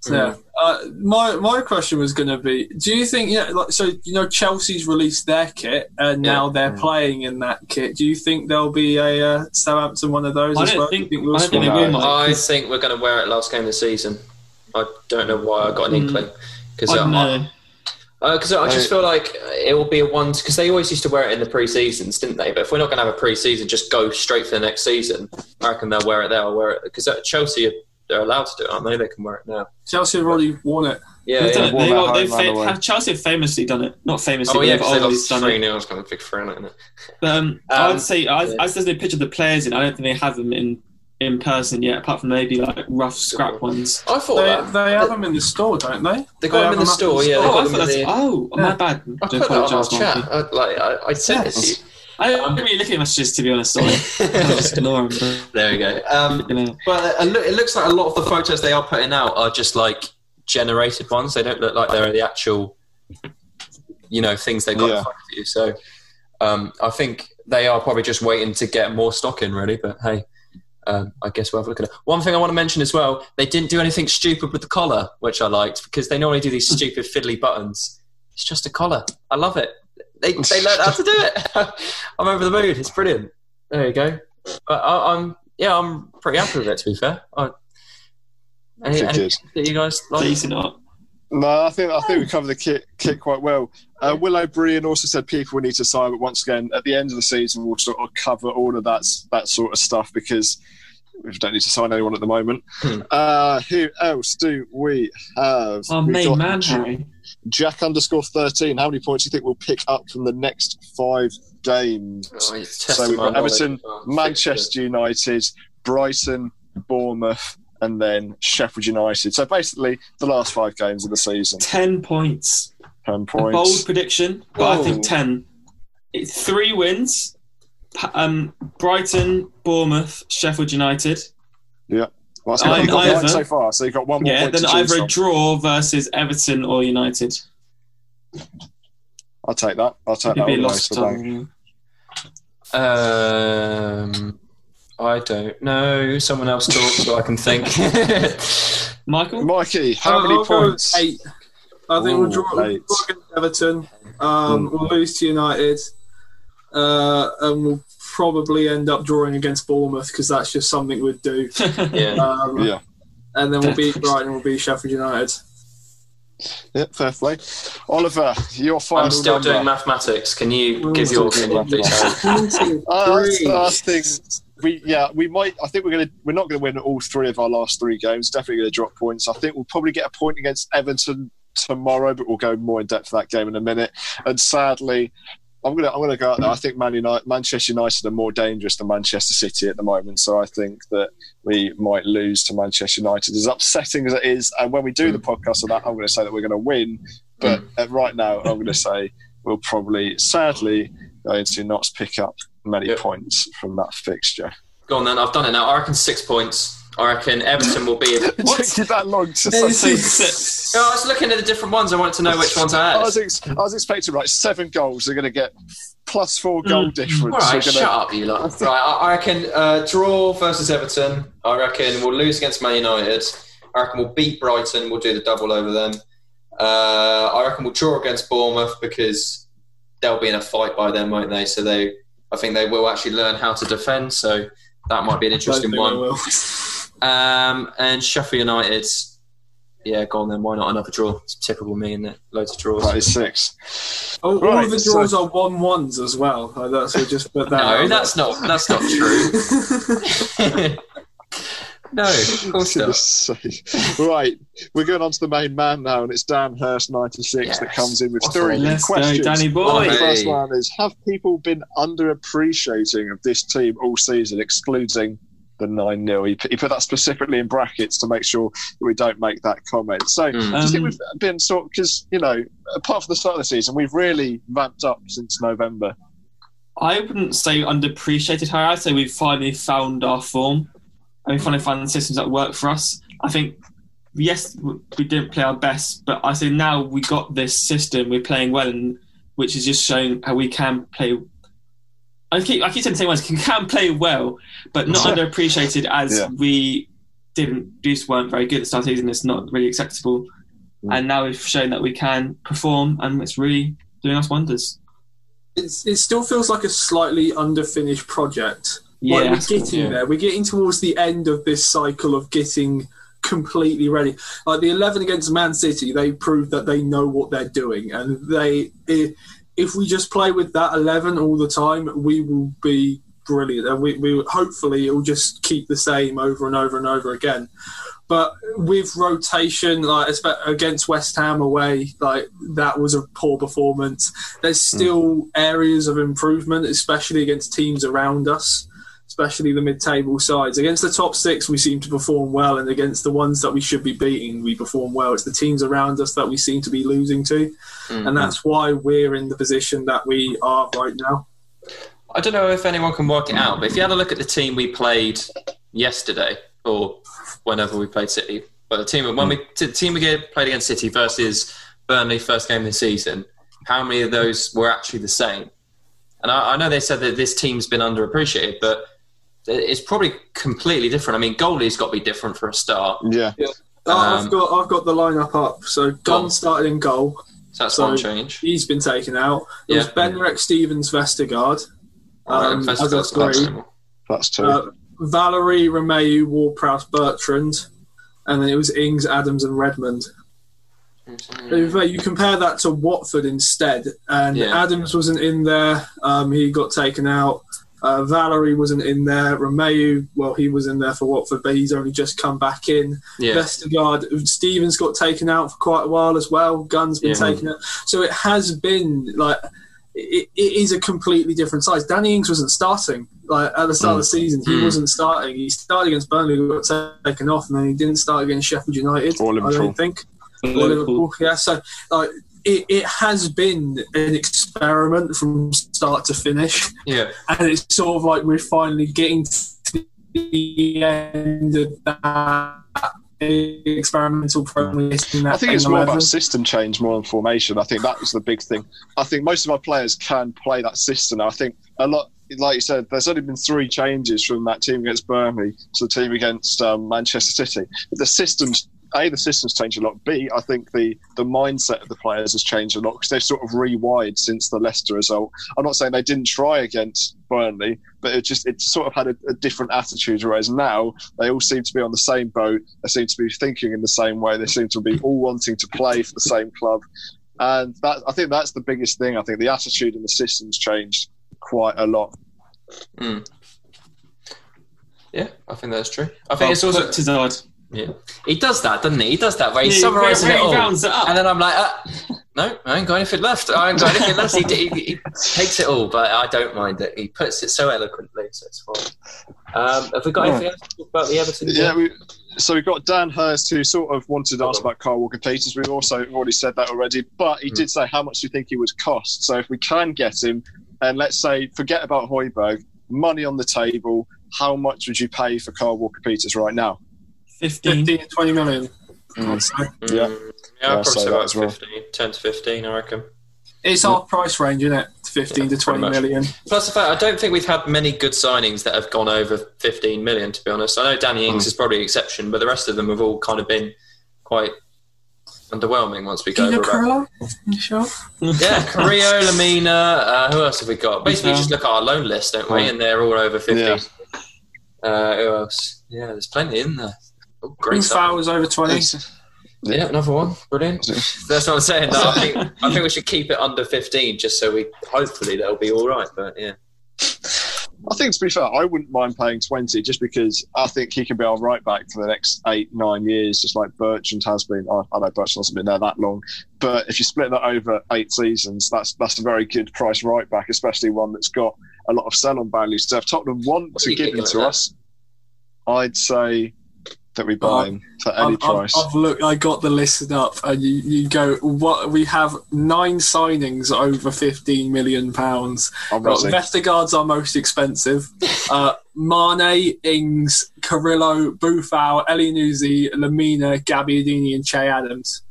So, mm. uh, my my question was going to be: do you think? Yeah, you know, like, so you know, Chelsea's released their kit, and yeah. now they're mm. playing in that kit. Do you think there'll be a uh, Southampton one of those? I as don't well? think, do think we'll I, don't no. I think we're going to wear it last game of the season. I don't know why I got an inkling because mm. I because uh, I, I just feel like it will be a one because they always used to wear it in the pre-seasons, didn't they? But if we're not going to have a pre-season, just go straight for the next season. I reckon they'll wear it there. I'll wear it because Chelsea. Are, They're allowed to do it, aren't they? They can wear it now. Chelsea have already worn it. Yeah, they've yeah. It. They, well, they've fam- have Chelsea have famously done it. Not famously, oh, yeah, they've always done three it. It's kind of big for it, isn't it? But, um, um, I would say, I, yeah. I said they pictured the players in. I don't think they have them in, in person yet, apart from maybe like rough scrap ones. I thought they, that. They have them in the store, don't they? They got they them in the store, yeah. Oh, them in the... oh yeah. my bad. I put that on our chat. I, like, I, I sent yes. this to you. I don't really look at messages, to be honest. Just ignore them. There we go. Um, but it looks like a lot of the photos they are putting out are just like generated ones. They don't look like they're the actual, you know, things they got yeah. in front of you. So um, I think they are probably just waiting to get more stock in, really. But hey, um, I guess we'll have a look at it. One thing I want to mention as well, they didn't do anything stupid with the collar, which I liked, because they normally do these stupid fiddly buttons. It's just a collar. I love it. They they learned how to do it. I'm over the mood. It's brilliant. There you go. I, I, I'm yeah. I'm pretty happy with it. To be fair, I, any, anything that you guys like? Not. No, I think I think we covered the kit kit quite well. Uh, Will O'Brien also said people need to sign, but once again, at the end of the season, we'll sort of cover all of that that sort of stuff because we don't need to sign anyone at the moment. Hmm. Uh, who else do we have? Our We've main man, Harry. Jack underscore thirteen. How many points do you think we'll pick up from the next five games? Oh, so we've got Everton, Manchester United, Brighton, Bournemouth, and then Sheffield United. So basically, the last five games of the season. Ten points. Ten points. A bold prediction, but Whoa. I think ten. It's three wins. Um, Brighton, Bournemouth, Sheffield United. Yeah. Well, so you've got either, so far, so you've got one more yeah, point then to either a from. Draw versus Everton or United. I'll take that. I'll take It'd that. Be lost time. Um, I don't know. Someone else talks, so I can think. Michael, Mikey, how uh, many I'll points? Eight. I think Ooh, we'll draw against Everton. Um, mm. We'll lose to United, uh, and we'll. Probably end up drawing against Bournemouth because that's just something we'd do. yeah. Um, yeah, and then we'll be Brighton, we'll be Sheffield United. Yep, fair play. Oliver, your final I'm still number. Doing mathematics. Can you Ooh, give your opinion, please? I was asking we yeah we might. I think we're gonna we're not gonna win all three of our last three games. Definitely gonna drop points. I think we'll probably get a point against Everton tomorrow, but we'll go more in depth for that game in a minute. And sadly, I'm gonna I'm gonna go out there. I think Man United, Manchester United are more dangerous than Manchester City at the moment, so I think that we might lose to Manchester United. As upsetting as it is, and when we do the podcast on that, I'm gonna say that we're gonna win. But right now, I'm gonna say we'll probably, sadly, going to not pick up many yep. points from that fixture. Go on then, I've done it now. I reckon six points. I reckon Everton will be... It took you that long to say six. I was looking at the different ones. I wanted to know which ones I had. I was, ex- I was expecting, right, seven goals. They're going to get plus four goal mm. difference. All right, gonna... shut up, you lot. Right, I, I reckon uh, draw versus Everton. I reckon we'll lose against Man United. I reckon we'll beat Brighton. We'll do the double over them. Uh, I reckon we'll draw against Bournemouth because they'll be in a fight by then, won't they? So they, I think they will actually learn how to defend. So that might be an interesting one. Um, and Sheffield United, yeah, go on then. Why not another draw? It's typical me, isn't it? Loads of draws. That is six. Oh, right, all of the draws so... are one ones as well. Like that's so just put that. No, that's not. That's not true. No, of course not. Right, we're going on to the main man now, and it's Dan Hurst ninety-six yes. that comes in with awesome. three Let's questions. Go, Danny boy. Hey. The first one is: have people been underappreciating of this team all season, excluding the nine nil? He, he put that specifically in brackets to make sure that we don't make that comment. So, mm. I think um, we've been sort of, because, you know, apart from the start of the season, we've really ramped up since November. I wouldn't say underappreciated, Harry. I'd say we've finally found our form. And we finally find systems that work for us. I think, yes, we didn't play our best, but I think now we got this system, we're playing well, and which is just showing how we can play. I keep, I keep saying the same words, we can play well, but not underappreciated as yeah. we didn't, we just weren't very good at the start of the season. It's not really acceptable. Mm. And now we've shown that we can perform, and it's really doing us wonders. It's, it still feels like a slightly underfinished project. Yeah, like we're getting yeah. there. We're getting towards the end of this cycle of getting completely ready. Like the eleven against Man City, they proved that they know what they're doing, and they, if we just play with that eleven all the time, we will be brilliant. And we, we hopefully it will just keep the same over and over and over again. But with rotation, like against West Ham away, like that was a poor performance. There's still mm. areas of improvement, especially against teams around us. Especially the mid-table sides. Against the top six, we seem to perform well, and against the ones that we should be beating, we perform well. It's the teams around us that we seem to be losing to, mm-hmm. and that's why we're in the position that we are right now. I don't know if anyone can work it out, but if you had a look at the team we played yesterday, or whenever we played City, but the team when we the team we played against City versus Burnley first game of the season, how many of those were actually the same? And I, I know they said that this team's been underappreciated, but it's probably completely different. I mean, goalie's got to be different for a start. Yeah. yeah. Oh, um, I've got I've got the lineup up. So Gunn started in goal. So that's so one change. He's been taken out. It yeah. was Benrek, Stevens, Vestergaard. Um, right, Vestergaard's three. That's two. Uh, Valery, Romeu, Ward-Prowse, Bertrand, and then it was Ings, Adams, and Redmond. You compare that to Watford instead, and yeah. Adams wasn't in there. Um, he got taken out. Uh, Valery wasn't in there. Romeu, well, he was in there for Watford, but he's only just come back in. Yeah. Vestergaard, Stevens got taken out for quite a while as well. Gunn's been yeah. taken out. So it has been, like, it, it is a completely different size. Danny Ings wasn't starting. Like, at the start mm. of the season, he mm. wasn't starting. He started against Burnley, got taken off, and then he didn't start against Sheffield United, or Liverpool. I don't think. Or Liverpool. Yeah, so, like, It, it has been an experiment from start to finish. Yeah. And it's sort of like we're finally getting to the end of that experimental process. I think it's more about system change more than formation. I think that was the big thing. I think most of our players can play that system. I think a lot, like you said, there's only been three changes from that team against Burnley to the team against um, Manchester City. But the system's A, the system's changed a lot. B, I think the, the mindset of the players has changed a lot because they've sort of rewired since the Leicester result. I'm not saying they didn't try against Burnley, but it just it sort of had a, a different attitude, whereas now they all seem to be on the same boat. They seem to be thinking in the same way. They seem to be all wanting to play for the same club. And that, I think that's the biggest thing. I think the attitude and the system's changed quite a lot. Mm. Yeah, I think that's true. I think well, it's also Tizard. Yeah, he does that, doesn't he? He does that where he yeah, summarises it, all, rounds it up. And then I'm like, uh, no, I ain't got anything left. I ain't got anything left. He, he, he takes it all, but I don't mind it. He puts it so eloquently, so it's fine. Um, have we got all anything right. else to talk about the Everton? Yeah, we, so we've got Dan Hurst, who sort of wanted to ask about Karl Walker-Peters. We've also already said that already, but he mm. did say how much do you think he would cost? So if we can get him, and let's say forget about Højbjerg, money on the table, how much would you pay for Karl Walker-Peters right now? fifteen. fifteen to twenty million. Mm. Yeah. Yeah, yeah, I'd probably say about well. fifteen, ten to fifteen, I reckon. It's yeah. our price range, isn't it? fifteen yeah, to twenty million. Plus the fact, I don't think we've had many good signings that have gone over fifteen million, to be honest. I know Danny Ings mm. is probably an exception, but the rest of them have all kind of been quite underwhelming once we go over. Carlo? Sure. Yeah, Carrillo, Lamina, uh, who else have we got? Basically, yeah. just look at our loan list, don't we? And they're all over fifty. Yeah. Uh, who else? Yeah, there's plenty in there. Oh, great Bufau was over twenty. Yeah, another one. Brilliant. That's what I'm saying. No, I think I think we should keep it under fifteen, just so we hopefully that'll be all right. But yeah, I think to be fair, I wouldn't mind paying twenty, just because I think he can be our right back for the next eight, nine years, just like Bertrand has been. I, I know Bertrand hasn't been there that long, but if you split that over eight seasons, that's that's a very good price right back, especially one that's got a lot of sell-on value. So if Tottenham want to give him to us, I'd say that we buy um, him for any I've, price. I've, I've looked, I got the list up, and you, you go, what we have nine signings over fifteen million pounds. Vestergaard's our most expensive. uh, Mane, Ings, Carrillo, Bufau, Elianuzi, Lamina, Gabbiadini, and Che Adams.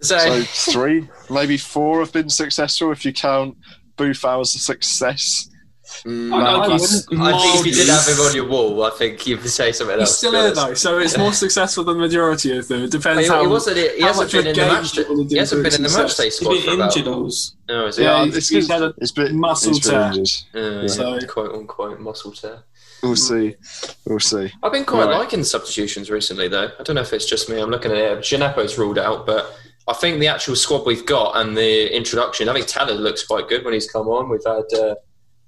So, so three, maybe four have been successful if you count Bufau as a success. Mm, I, I, think I think if you did have him on your wall, I think you'd say something else. He's still here though, so it's more successful than the majority of them. It depends I mean, how, he how much been in the match. He hasn't been in the match day squad for about. Oh, is he? Yeah, yeah, it's, he's had a it's been, muscle it's tear. Uh, yeah. So, quote unquote muscle tear. We'll see. We'll see. I've been quite right. liking substitutions recently though. I don't know if it's just me. I'm looking at it. Djenepo's ruled out, but I think the actual squad we've got and the introduction. I think Tanner looks quite good when he's come on. We've had. Uh,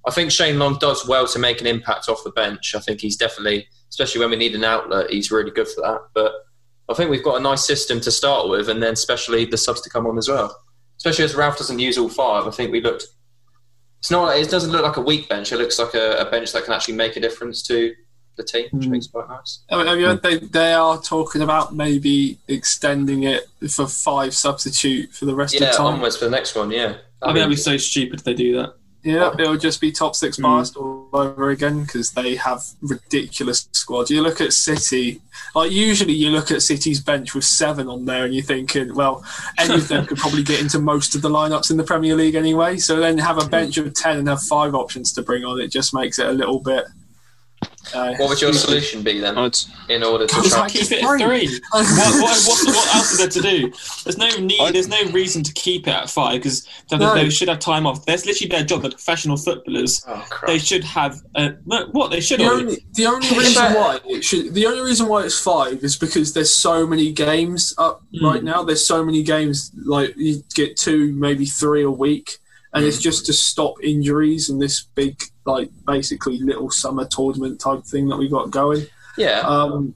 I think Shane Long does well to make an impact off the bench. I think he's definitely, especially when we need an outlet, he's really good for that. But I think we've got a nice system to start with, and then especially the subs to come on as well. Especially as Ralph doesn't use all five. I think we looked... It's not. It doesn't look like a weak bench. It looks like a, a bench that can actually make a difference to the team, which mm. makes quite nice. I mean, I mean, they, they are talking about maybe extending it for five substitute for the rest yeah, of the time. Yeah, onwards for the next one, yeah. I mean, that'd be so stupid if they do that. Yeah, it'll just be top six biased mm. all over again, because they have ridiculous squads. You look at City, like usually you look at City's bench with seven on there and you're thinking, well, any of them could probably get into most of the lineups in the Premier League anyway. So then have a bench of ten and have five options to bring on. It just makes it a little bit... Uh, what would your solution be then? I'd, in order to try keep it at three, what, what, what, what else is there to do? There's no need. I, there's no reason to keep it at five, because no. they should have time off. That's literally their job. They're professional footballers. Oh, they should have. A, what they should. The only, the only reason why it should. The only reason why it's five is because there's so many games up mm. right now. There's so many games. Like you get two, maybe three a week, and mm. it's just to stop injuries and this big. Like basically little summer tournament type thing that we got going. Yeah. Um,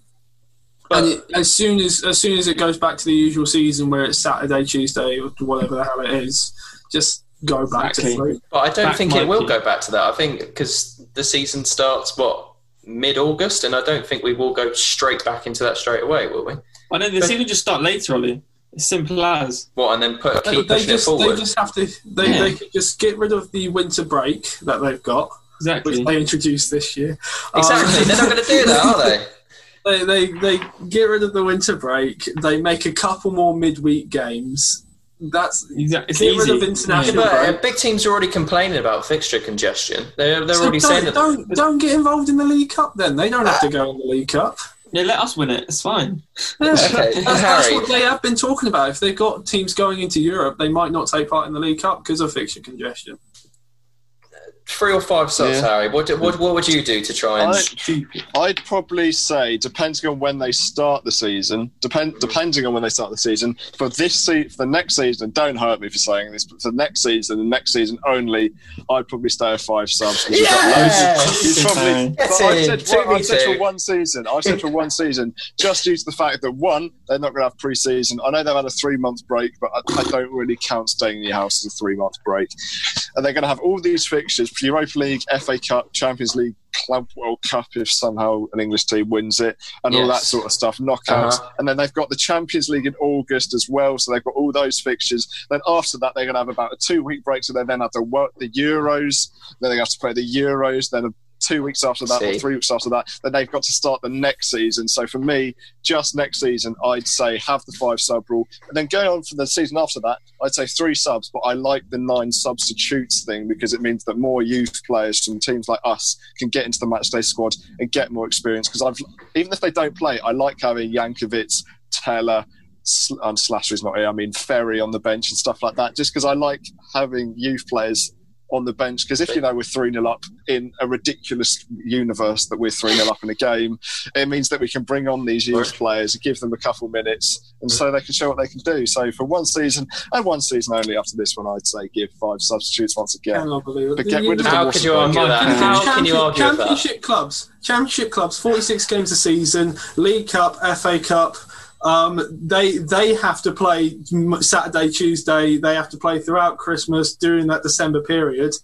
but and it, as soon as as soon as it goes back to the usual season where it's Saturday, Tuesday, or whatever the hell it is, just go back exactly. to three. But I don't back think it will view. go back to that. I think because the season starts what mid-August, and I don't think we will go straight back into that straight away, will we? I know the but, season just start later, Ollie. It's simple as. What, and then put keep they, they just, it They just have to. They yeah. they could just get rid of the winter break that they've got. Exactly. Which they introduced this year. Exactly. Um, They're not going to do that, are they? They, they? They get rid of the winter break. They make a couple more midweek games. That's exactly. It's get easy. rid of international yeah, but, uh, big teams are already complaining about fixture congestion. They're, they're so already don't, saying that. Don't, don't get involved in the League Cup then. They don't have to go in the League Cup. Yeah, let us win it. It's fine. Yeah, okay. that's, that's what they have been talking about. If they've got teams going into Europe, they might not take part in the League Cup because of fixture congestion. Three or five subs, yeah. Harry. What, what what would you do to try and I, keep it? I'd probably say, depending on when they start the season, depend depending on when they start the season, for this se- for the next season, don't hurt me for saying this, but for the next season, the next season only, I'd probably stay at five subs. Yes! Got loads of, probably, but I said, well, I said for one season, I said for one season, just due to the fact that, one, they're not going to have pre-season. I know they've had a three-month break, but I, I don't really count staying in your house as a three-month break. And they're going to have all these fixtures, Europa League, F A Cup, Champions League, Club World Cup if somehow an English team wins it, and yes. all that sort of stuff, knockouts. Uh-huh. And then they've got the Champions League in August as well, so they've got all those fixtures. Then after that, they're going to have about a two-week break, so they then have to work the Euros, then they have to play the Euros, then a two weeks after that See. or three weeks after that, then they've got to start the next season. So for me, just next season, I'd say have the five sub rule. And then going on for the season after that, I'd say three subs, but I like the nine substitutes thing because it means that more youth players from teams like us can get into the matchday squad and get more experience. Because I've even if they don't play, I like having Jankovic, Teller, um, Slasher's not here, I mean Ferry on the bench and stuff like that, just because I like having youth players on the bench, because if you know we're three nil up in a ridiculous universe that we're three nil up in a game, it means that we can bring on these youth players, give them a couple minutes, and so they can show what they can do. So for one season, and one season only after this one, I'd say give five substitutes once again. But get rid of How the can you argue that? How Champions, can you argue that? Championship clubs, Championship clubs, forty-six games a season, League Cup, F A Cup, Um, they they have to play Saturday, Tuesday. They have to play throughout Christmas during that December period.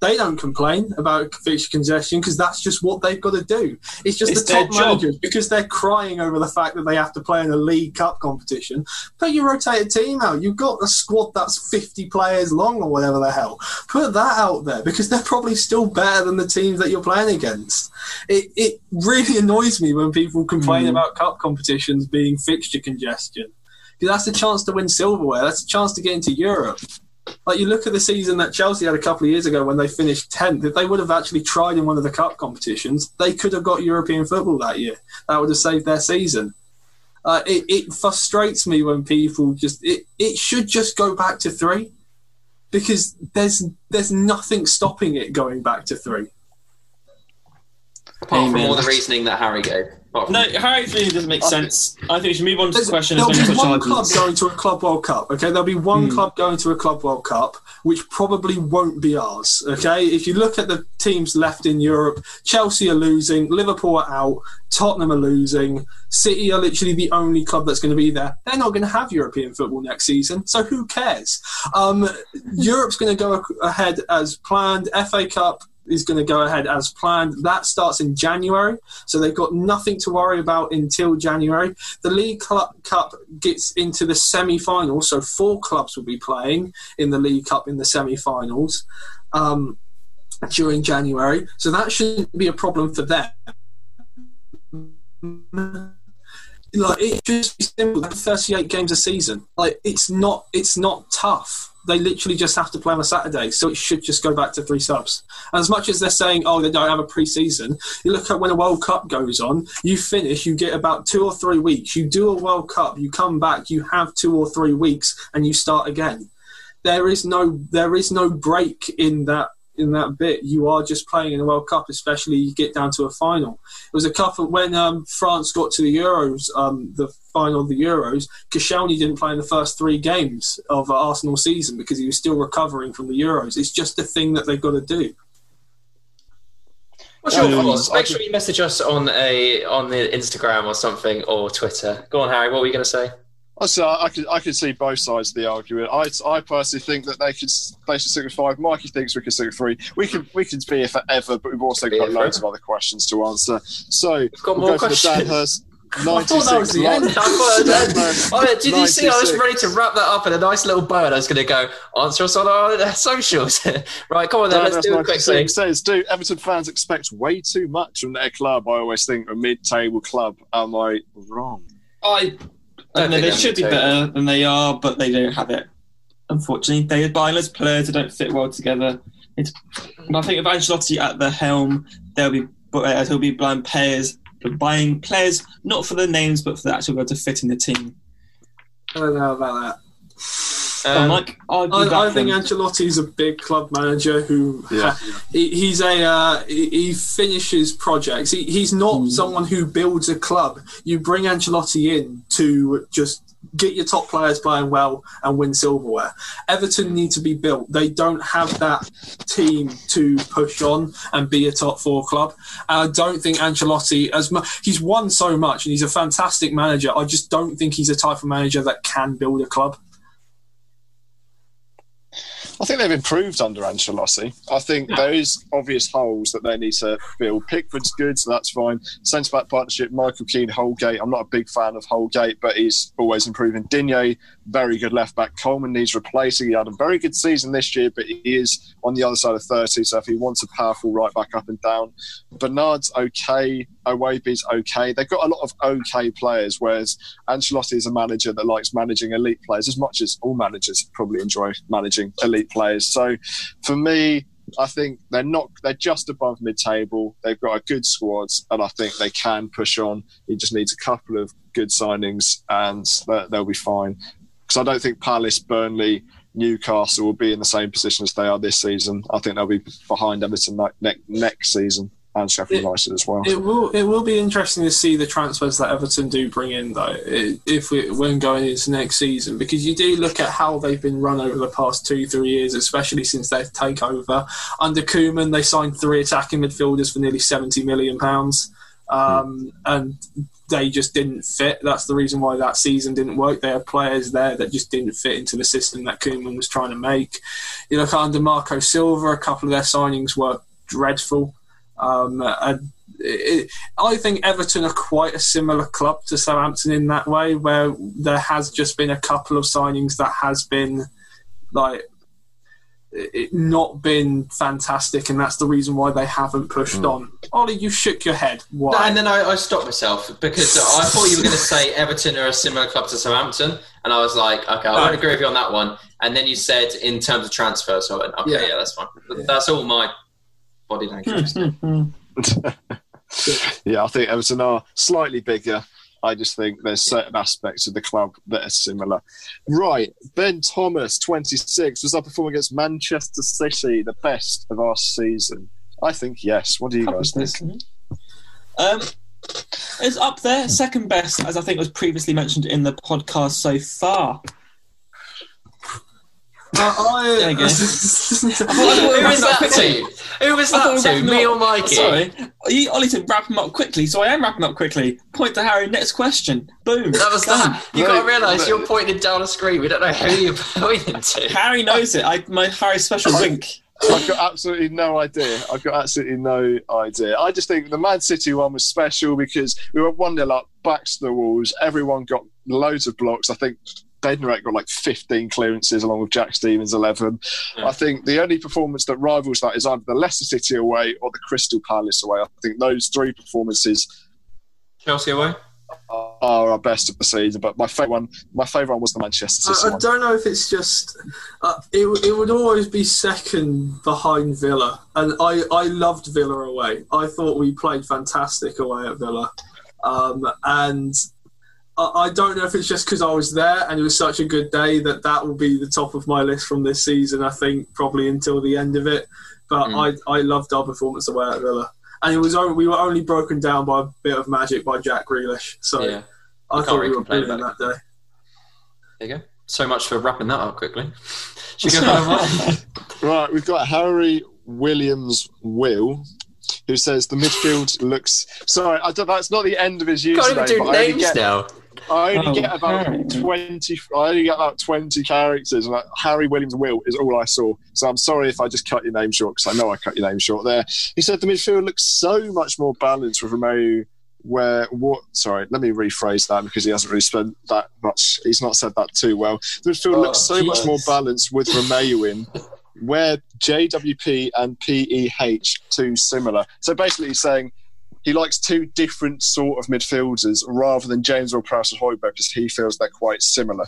They don't complain about fixture congestion because that's just what they've got to do. It's just it's the top managers, because they're crying over the fact that they have to play in a League Cup competition. Put your rotated team out. You've got a squad that's fifty players long or whatever the hell. Put that out there because they're probably still better than the teams that you're playing against. It it really annoys me when people complain mm. about cup competitions being fixture congestion, because that's a chance to win silverware. That's a chance to get into Europe. Like, you look at the season that Chelsea had a couple of years ago when they finished tenth. If they would have actually tried in one of the cup competitions, they could have got European football that year. That would have saved their season. Uh, it, it frustrates me when people just... It, it should just go back to three, because there's there's nothing stopping it going back to three. Apart Amen. from all the reasoning that Harry gave. No, Harry's reasoning doesn't make sense. I think we should move on to the question. There'll be one club going to a Club World Cup, okay? There'll be one mm. club going to a Club World Cup, which probably won't be ours, okay? If you look at the teams left in Europe, Chelsea are losing, Liverpool are out, Tottenham are losing, City are literally the only club that's going to be there. They're not going to have European football next season, so who cares? Um, Europe's going to go ahead as planned. F A Cup is going to go ahead as planned. That starts in January, so they've got nothing to worry about until January. The League Cup gets into the semi-final, so four clubs will be playing in the League Cup in the semi-finals um, during January, so that shouldn't be a problem for them. Like, it should be simple. Like, thirty-eight games a season. Like, it's not, it's not tough. They literally just have to play on a Saturday, so it should just go back to three subs. As much as they're saying, oh, they don't have a pre-season, you look at when a World Cup goes on, you finish, you get about two or three weeks. You do a World Cup, you come back, you have two or three weeks, and you start again. There is no there is no break in that in that bit. You are just playing in the World Cup, especially you get down to a final. It was a couple when um, France got to the Euros, um, the final of the Euros, Koscielny didn't play in the first three games of uh, Arsenal season because he was still recovering from the Euros. It's just a thing that they've got to do. What's your um, thoughts? Make sure you message us on a on the Instagram or something, or Twitter. Go on, Harry, what were you going to say? Also, I could I could see both sides of the argument. I, I personally think that they could they should stick with five. Mikey thinks we could stick with three. We could we could be here forever, but we've also got loads of other questions to answer. So we've got we'll more go questions. For the Dan Hurst ninety-six. I thought that was the end. I mean, did you ninety-six see? I was ready to wrap that up in a nice little bow, and I was going to go answer us on our socials. Right, come on then, Dan let's do it quickly. Says, do Everton fans expect way too much from their club? I always think a mid-table club. Am I wrong? I. And they should be better than they are, but they don't have it. Unfortunately, they are buyerless players who don't fit well together. It's, I think if Ancelotti at the helm, there'll be uh, he'll be blind players, buying players not for the names but for the actual guy to fit in the team. I don't know about that. Um, like, I, I think Ancelotti's a big club manager who yeah. he, he's a uh, he, he finishes projects. He, he's not mm. someone who builds a club. You bring Ancelotti in to just get your top players playing well and win silverware. Everton need to be built. They don't have that team to push on and be a top four club. And I don't think Ancelotti, as much, he's won so much and he's a fantastic manager. I just don't think he's a type of manager that can build a club. I think they've improved under Ancelotti. I think yeah. there is obvious holes that they need to fill. Pickford's good, so that's fine. Centre-back partnership, Michael Keane, Holgate. I'm not a big fan of Holgate, but he's always improving. Digne, very good left-back. Coleman needs replacing. He had a very good season this year, but he is on the other side of thirty, so if he wants a powerful right-back up and down. Bernard's okay. Owebi's okay. They've got a lot of okay players, whereas Ancelotti is a manager that likes managing elite players as much as all managers probably enjoy managing elite players. So for me, I think they're not, they're just above mid-table. They've got a good squad and I think they can push on. He just needs a couple of good signings and they'll be fine. Because I don't think Palace, Burnley, Newcastle will be in the same position as they are this season. I think they'll be behind Everton ne- next season. And Sheffield United as well. It will it will be interesting to see the transfers that Everton do bring in, though, if we, when going into next season, because you do look at how they've been run over the past two, three years, especially since they've taken over. Under Koeman, they signed three attacking midfielders for nearly seventy million pounds, um, mm. and they just didn't fit. That's the reason why that season didn't work. There are players there that just didn't fit into the system that Koeman was trying to make. You look under Marco Silva, a couple of their signings were dreadful. Um, and it, I think Everton are quite a similar club to Southampton in that way, where there has just been a couple of signings that has been like it not been fantastic, and that's the reason why they haven't pushed mm. on. Ollie, you shook your head. Why? No, and then I, I stopped myself because I thought you were going to say Everton are a similar club to Southampton, and I was like, okay, I won't agree with you on that one. And then you said in terms of transfer, so I went, okay, yeah, yeah that's fine. Yeah. That's all my. Yeah, I think Everton are slightly bigger. I just think there's certain aspects of the club that are similar. Right, Ben Thomas, twenty-six, was our performance against Manchester City the best of our season? I think yes. What do you guys think? Um, it's up there, second best, as I think was previously mentioned in the podcast so far. Uh, I, there you go. I thought, who was that to? Who was that to? Me or Mikey? Sorry, you, Ollie said wrap him up quickly, so I am wrapping up quickly. Point to Harry. Next question. Boom. That was that. You got to realise you're pointed down a screen. We don't know who you're pointing to. Harry knows it. I, my Harry special wink. I've got absolutely no idea. I've got absolutely no idea. I just think the Man City one was special because we were one nil up, backs to the walls. Everyone got loads of blocks. I think. Benrek got like fifteen clearances along with Jack Stevens, eleven. Yeah. I think the only performance that rivals that is either the Leicester City away or the Crystal Palace away. I think those three performances... Chelsea away? ...are our best of the season, but my favourite one my favourite one was the Manchester City I, I don't know if it's just... Uh, it, it would always be second behind Villa, and I, I loved Villa away. I thought we played fantastic away at Villa. Um, and... I don't know if it's just because I was there and it was such a good day that that will be the top of my list from this season, I think, probably until the end of it. But mm. I, I loved our performance away at Villa. And it was only, we were only broken down by a bit of magic by Jack Grealish. So yeah. I thought really we were brilliant that day. There you go. So much for wrapping that up quickly. Should we go that one? Right, we've got Harry Williams Will. Who says the midfield looks... Sorry, I don't, that's not the end of his username. Can't even do names get, now. I only oh, get about Harry. twenty. I only get about twenty characters, and like, Harry Williams Will is all I saw. So I'm sorry if I just cut your name short, because I know I cut your name short there. He said the midfield looks so much more balanced with Romeo. Where what? Sorry, let me rephrase that because he hasn't really spent that much. He's not said that too well. The midfield oh, looks so yes. much more balanced with Romeo in. Where J W P and P E H too similar. So basically he's saying he likes two different sort of midfielders rather than James Ward-Prowse and Højbjerg because he feels they're quite similar.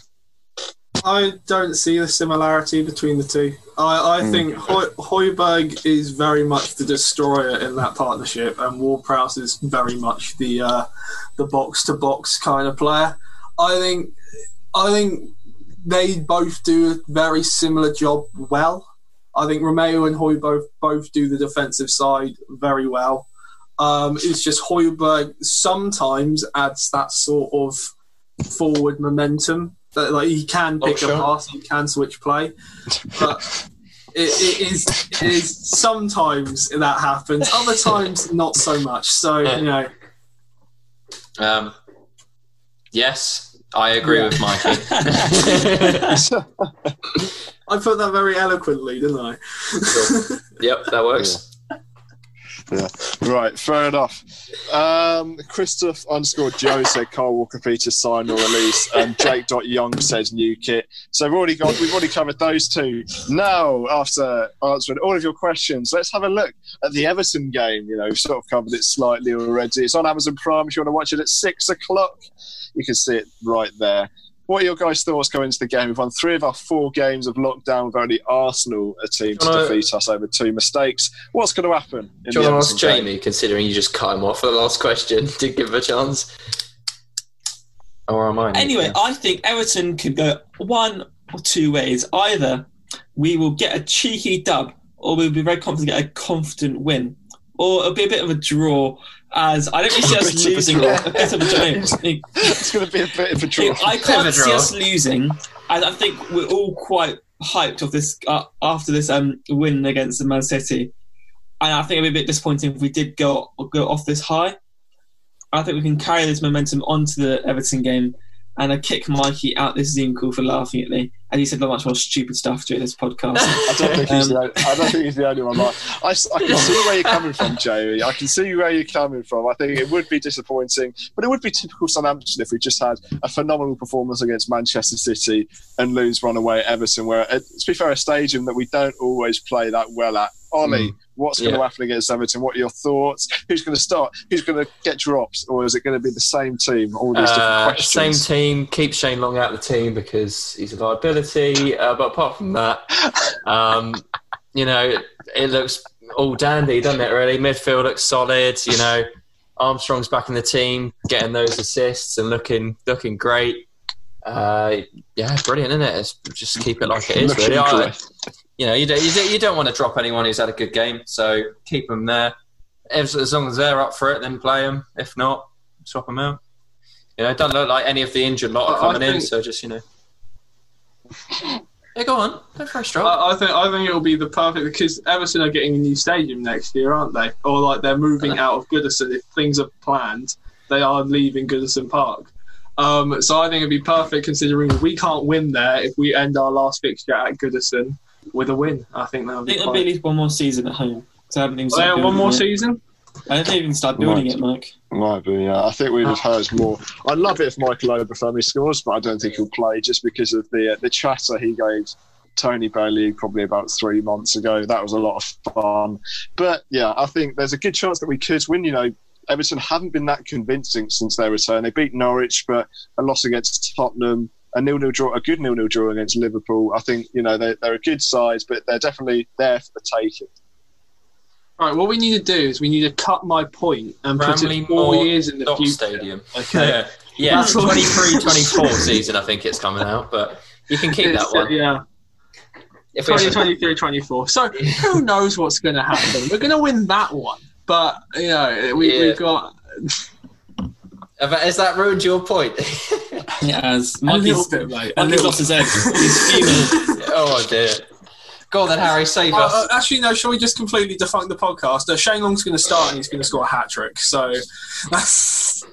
I don't see the similarity between the two. I, I mm. think Højbjerg is very much the destroyer in that partnership and Ward-Prowse is very much the uh, the box-to-box kind of player. I think I think they both do a very similar job well. I think Romeo and Højbjerg both do the defensive side very well. Um, it's just Højbjerg sometimes adds that sort of forward momentum. That, like, he can pick oh, sure. a pass, he can switch play. But it, it, is, it is sometimes that happens. Other times, not so much. So, yeah. you know. Um, yes, I agree yeah. with Mikey. I put that very eloquently, didn't I? Sure. Yep, that works. Yeah. Yeah. Right, fair enough. Um, Christoph underscore Joe said Karl Walker-Peters sign or release, and Jake.Young says new kit. So we've already got we've already covered those two. Now, after answering all of your questions, let's have a look at the Everton game. You know, we've sort of covered it slightly already. It's on Amazon Prime if you want to watch it at six o'clock. You can see it right there. What are your guys' thoughts going into the game? We've won three of our four games of lockdown with only Arsenal, a team to wanna, defeat us over two mistakes. What's going to happen? In do you want to ask Jamie, game? Considering you just cut him off at the last question, to give him a chance? Or am I? Anyway, yeah. I think Everton could go one or two ways. Either we will get a cheeky dub, or we'll be very confident to get a confident win. Or it'll be a bit of a draw, as I don't really see us losing. A bit of a draw. It's going to be a bit of a draw. I can't see us losing, and I think we're all quite hyped of this uh, after this um, win against the Man City. And I think it'd be a bit disappointing if we did go go off this high. I think we can carry this momentum onto the Everton game, and I kick Mikey out this Zoom call for laughing at me. And he said a much more stupid stuff during this podcast. I don't think he's, um, the, only, I don't think he's the only one. Like, I, I can see where you're coming from, Jamie. I can see where you're coming from. I think it would be disappointing, but it would be typical Southampton if we just had a phenomenal performance against Manchester City and lose one away at Everton, where, to be fair, a stadium that we don't always play that well at. Ollie, mm. what's going yeah. to happen against Everton? What are your thoughts? Who's going to start? Who's going to get drops? Or is it going to be the same team? All these uh, different questions. Same team. Keep Shane Long out of the team because he's a liability. Uh, but apart from that, um, you know, it, it looks all dandy, doesn't it, really? Midfield looks solid. You know, Armstrong's back in the team, getting those assists and looking looking great. Uh, yeah, brilliant, isn't it? It's, just keep it like it is, looking really. You know, you don't, you don't, you don't want to drop anyone who's had a good game, so keep them there. As, as long as they're up for it, then play them. If not, swap them out. You know, it doesn't look like any of the injured lot are coming think, in, so just, you know. Yeah, go on. Don't throw a strong. I, I think I think it'll be the perfect, because Everton are getting a new stadium next year, aren't they? Or, like, they're moving uh-huh. out of Goodison. If things are planned, they are leaving Goodison Park. Um, so I think it'd be perfect, considering we can't win there if we end our last fixture at Goodison with a win. I think that'll be I think there'll be at least one more season at home. So I haven't even started oh, yeah, one more it. season? I didn't even start building might, it, Mike. Might be, yeah. I think we'd have heard more. I'd love it if Michael Obafemi scores, but I don't think he'll play just because of the uh, the chatter he gave Tony Bailey probably about three months ago. That was a lot of fun. But, yeah, I think there's a good chance that we could win, you know. Everton haven't been that convincing since their return. They beat Norwich, but a loss against Tottenham, a nil-nil draw, a good nil-nil draw against Liverpool. I think, you know, they're, they're a good side, but they're definitely there for the taking. All right, what we need to do is we need to cut my point and Bramley put it four years in the future. Stadium. Okay. Yeah, yeah. twenty-three twenty-four season, I think it's coming out, but you can keep it's, that one. Yeah. twenty twenty-three twenty-four. So who knows what's going to happen? We're going to win that one. But, you know, we, yeah. we've got... Has that ruined your point? Yeah, it's a little bit, mate. Mikey's lost his egg. He's fuming. Oh, dear. Go on then, Harry, save uh, us. Uh, actually, no, shall we just completely defunct the podcast? Uh, Shane Long's going to start and he's going to score a hat-trick, so... that's.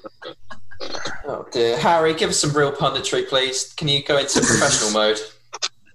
Oh, dear. Harry, give us some real punditry, please. Can you go into professional mode?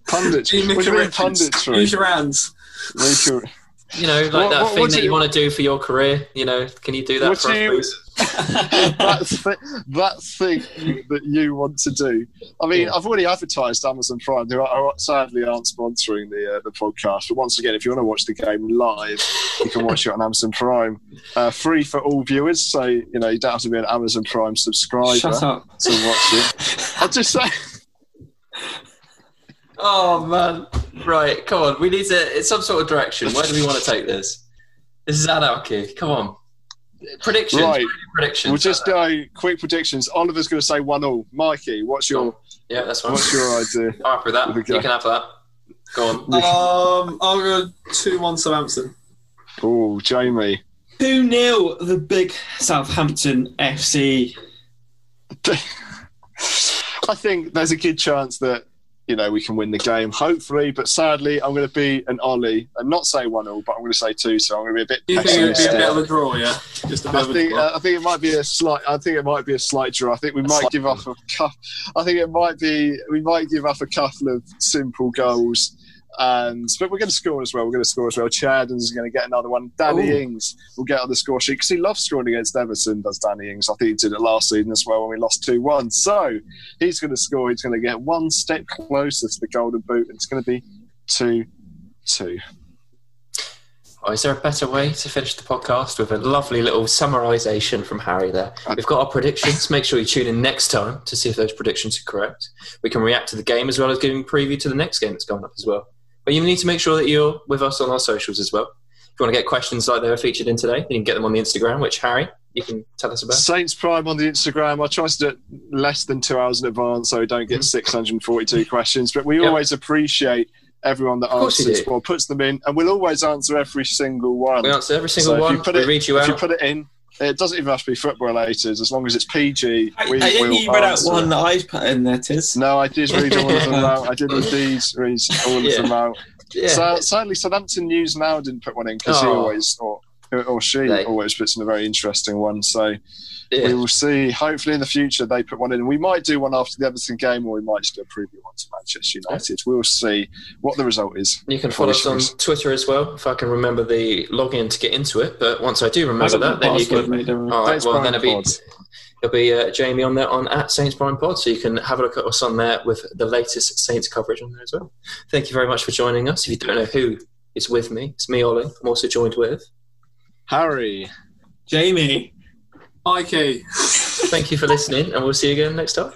Punditry? What do you mean punditry? Use your hands. Use your hands. You know, like what, that what, thing what that you, you want to do for your career. You know, can you do that for us, please? that, th- that thing that you want to do. I mean, yeah. I've already advertised Amazon Prime. They are, sadly aren't sponsoring the uh, the podcast. But once again, if you want to watch the game live, you can watch it on Amazon Prime, uh, free for all viewers. So you know, you don't have to be an Amazon Prime subscriber Shut up. to watch it. I'll just say. Oh man! Right, come on. We need to. It's some sort of direction. Where do we want to take this? This is anarchy. Come on. Predictions. Right. Predictions. We'll just go quick predictions. Oliver's going to say one all. Mikey, what's your Yeah, that's one. What's your idea? I'm happy with that. Okay. You can have that. Go on. Um, I'll go two one Southampton. Oh, Jamie. two nil the big Southampton F C. I think there's a good chance that, you know, we can win the game, hopefully. But sadly, I'm going to be an Ollie and not say one all, but I'm going to say two. So I'm going to be a bit. You think it would be a bit of a draw, yeah? Just a bit I think. Of a draw. Uh, I think it might be a slight. I think it might be a slight draw. I think we a might give one. up a couple. I think it might be. We might give up a couple of simple goals. And but we're going to score as well. We're going to score as well. Che Adams is going to get another one. Danny Ooh. Ings will get on the score sheet because he loves scoring against Everton. Does Danny Ings? I think he did it last season as well when we lost two one. So he's going to score. He's going to get one step closer to the golden boot. It's going to be two two. Oh, is there a better way to finish the podcast with a lovely little summarisation from Harry there? We've got our predictions. Make sure you tune in next time to see if those predictions are correct. We can react to the game as well as giving a preview to the next game that's coming up as well. But you need to make sure that you're with us on our socials as well. If you want to get questions like they were featured in today, you can get them on the Instagram, which, Harry, you can tell us about. Saints Prime on the Instagram. I try to do it less than two hours in advance so we don't get mm-hmm. six hundred forty-two questions. But we yep. always appreciate everyone that answers or puts them in. And we'll always answer every single one. We answer every single so one. If you put we it, read you if out. If you put it in, it doesn't even have to be football related. As long as it's P G, I, we I didn't will you read out one that I put in there, Tiz. No, I did read all of them out. I did indeed read all of yeah. them out. Yeah. So sadly, Southampton News Now didn't put one in because oh. he always or or she they. always puts in a very interesting one. So yeah. we will see. Hopefully, in the future, they put one in. We might do one after the Everton game, or we might just do a preview one to Manchester United. We'll see what the result is. You can follow us on Twitter as well, if I can remember the login to get into it. But once I do remember that, then you can. All right, well, then it'll be it'll be uh, Jamie on there on at Saints Prime Pod, so you can have a look at us on there with the latest Saints coverage on there as well. Thank you very much for joining us. If you don't know who is with me, it's me, Ollie. I'm also joined with Harry, Jamie. Mikey. Thank you for listening, and we'll see you again next time.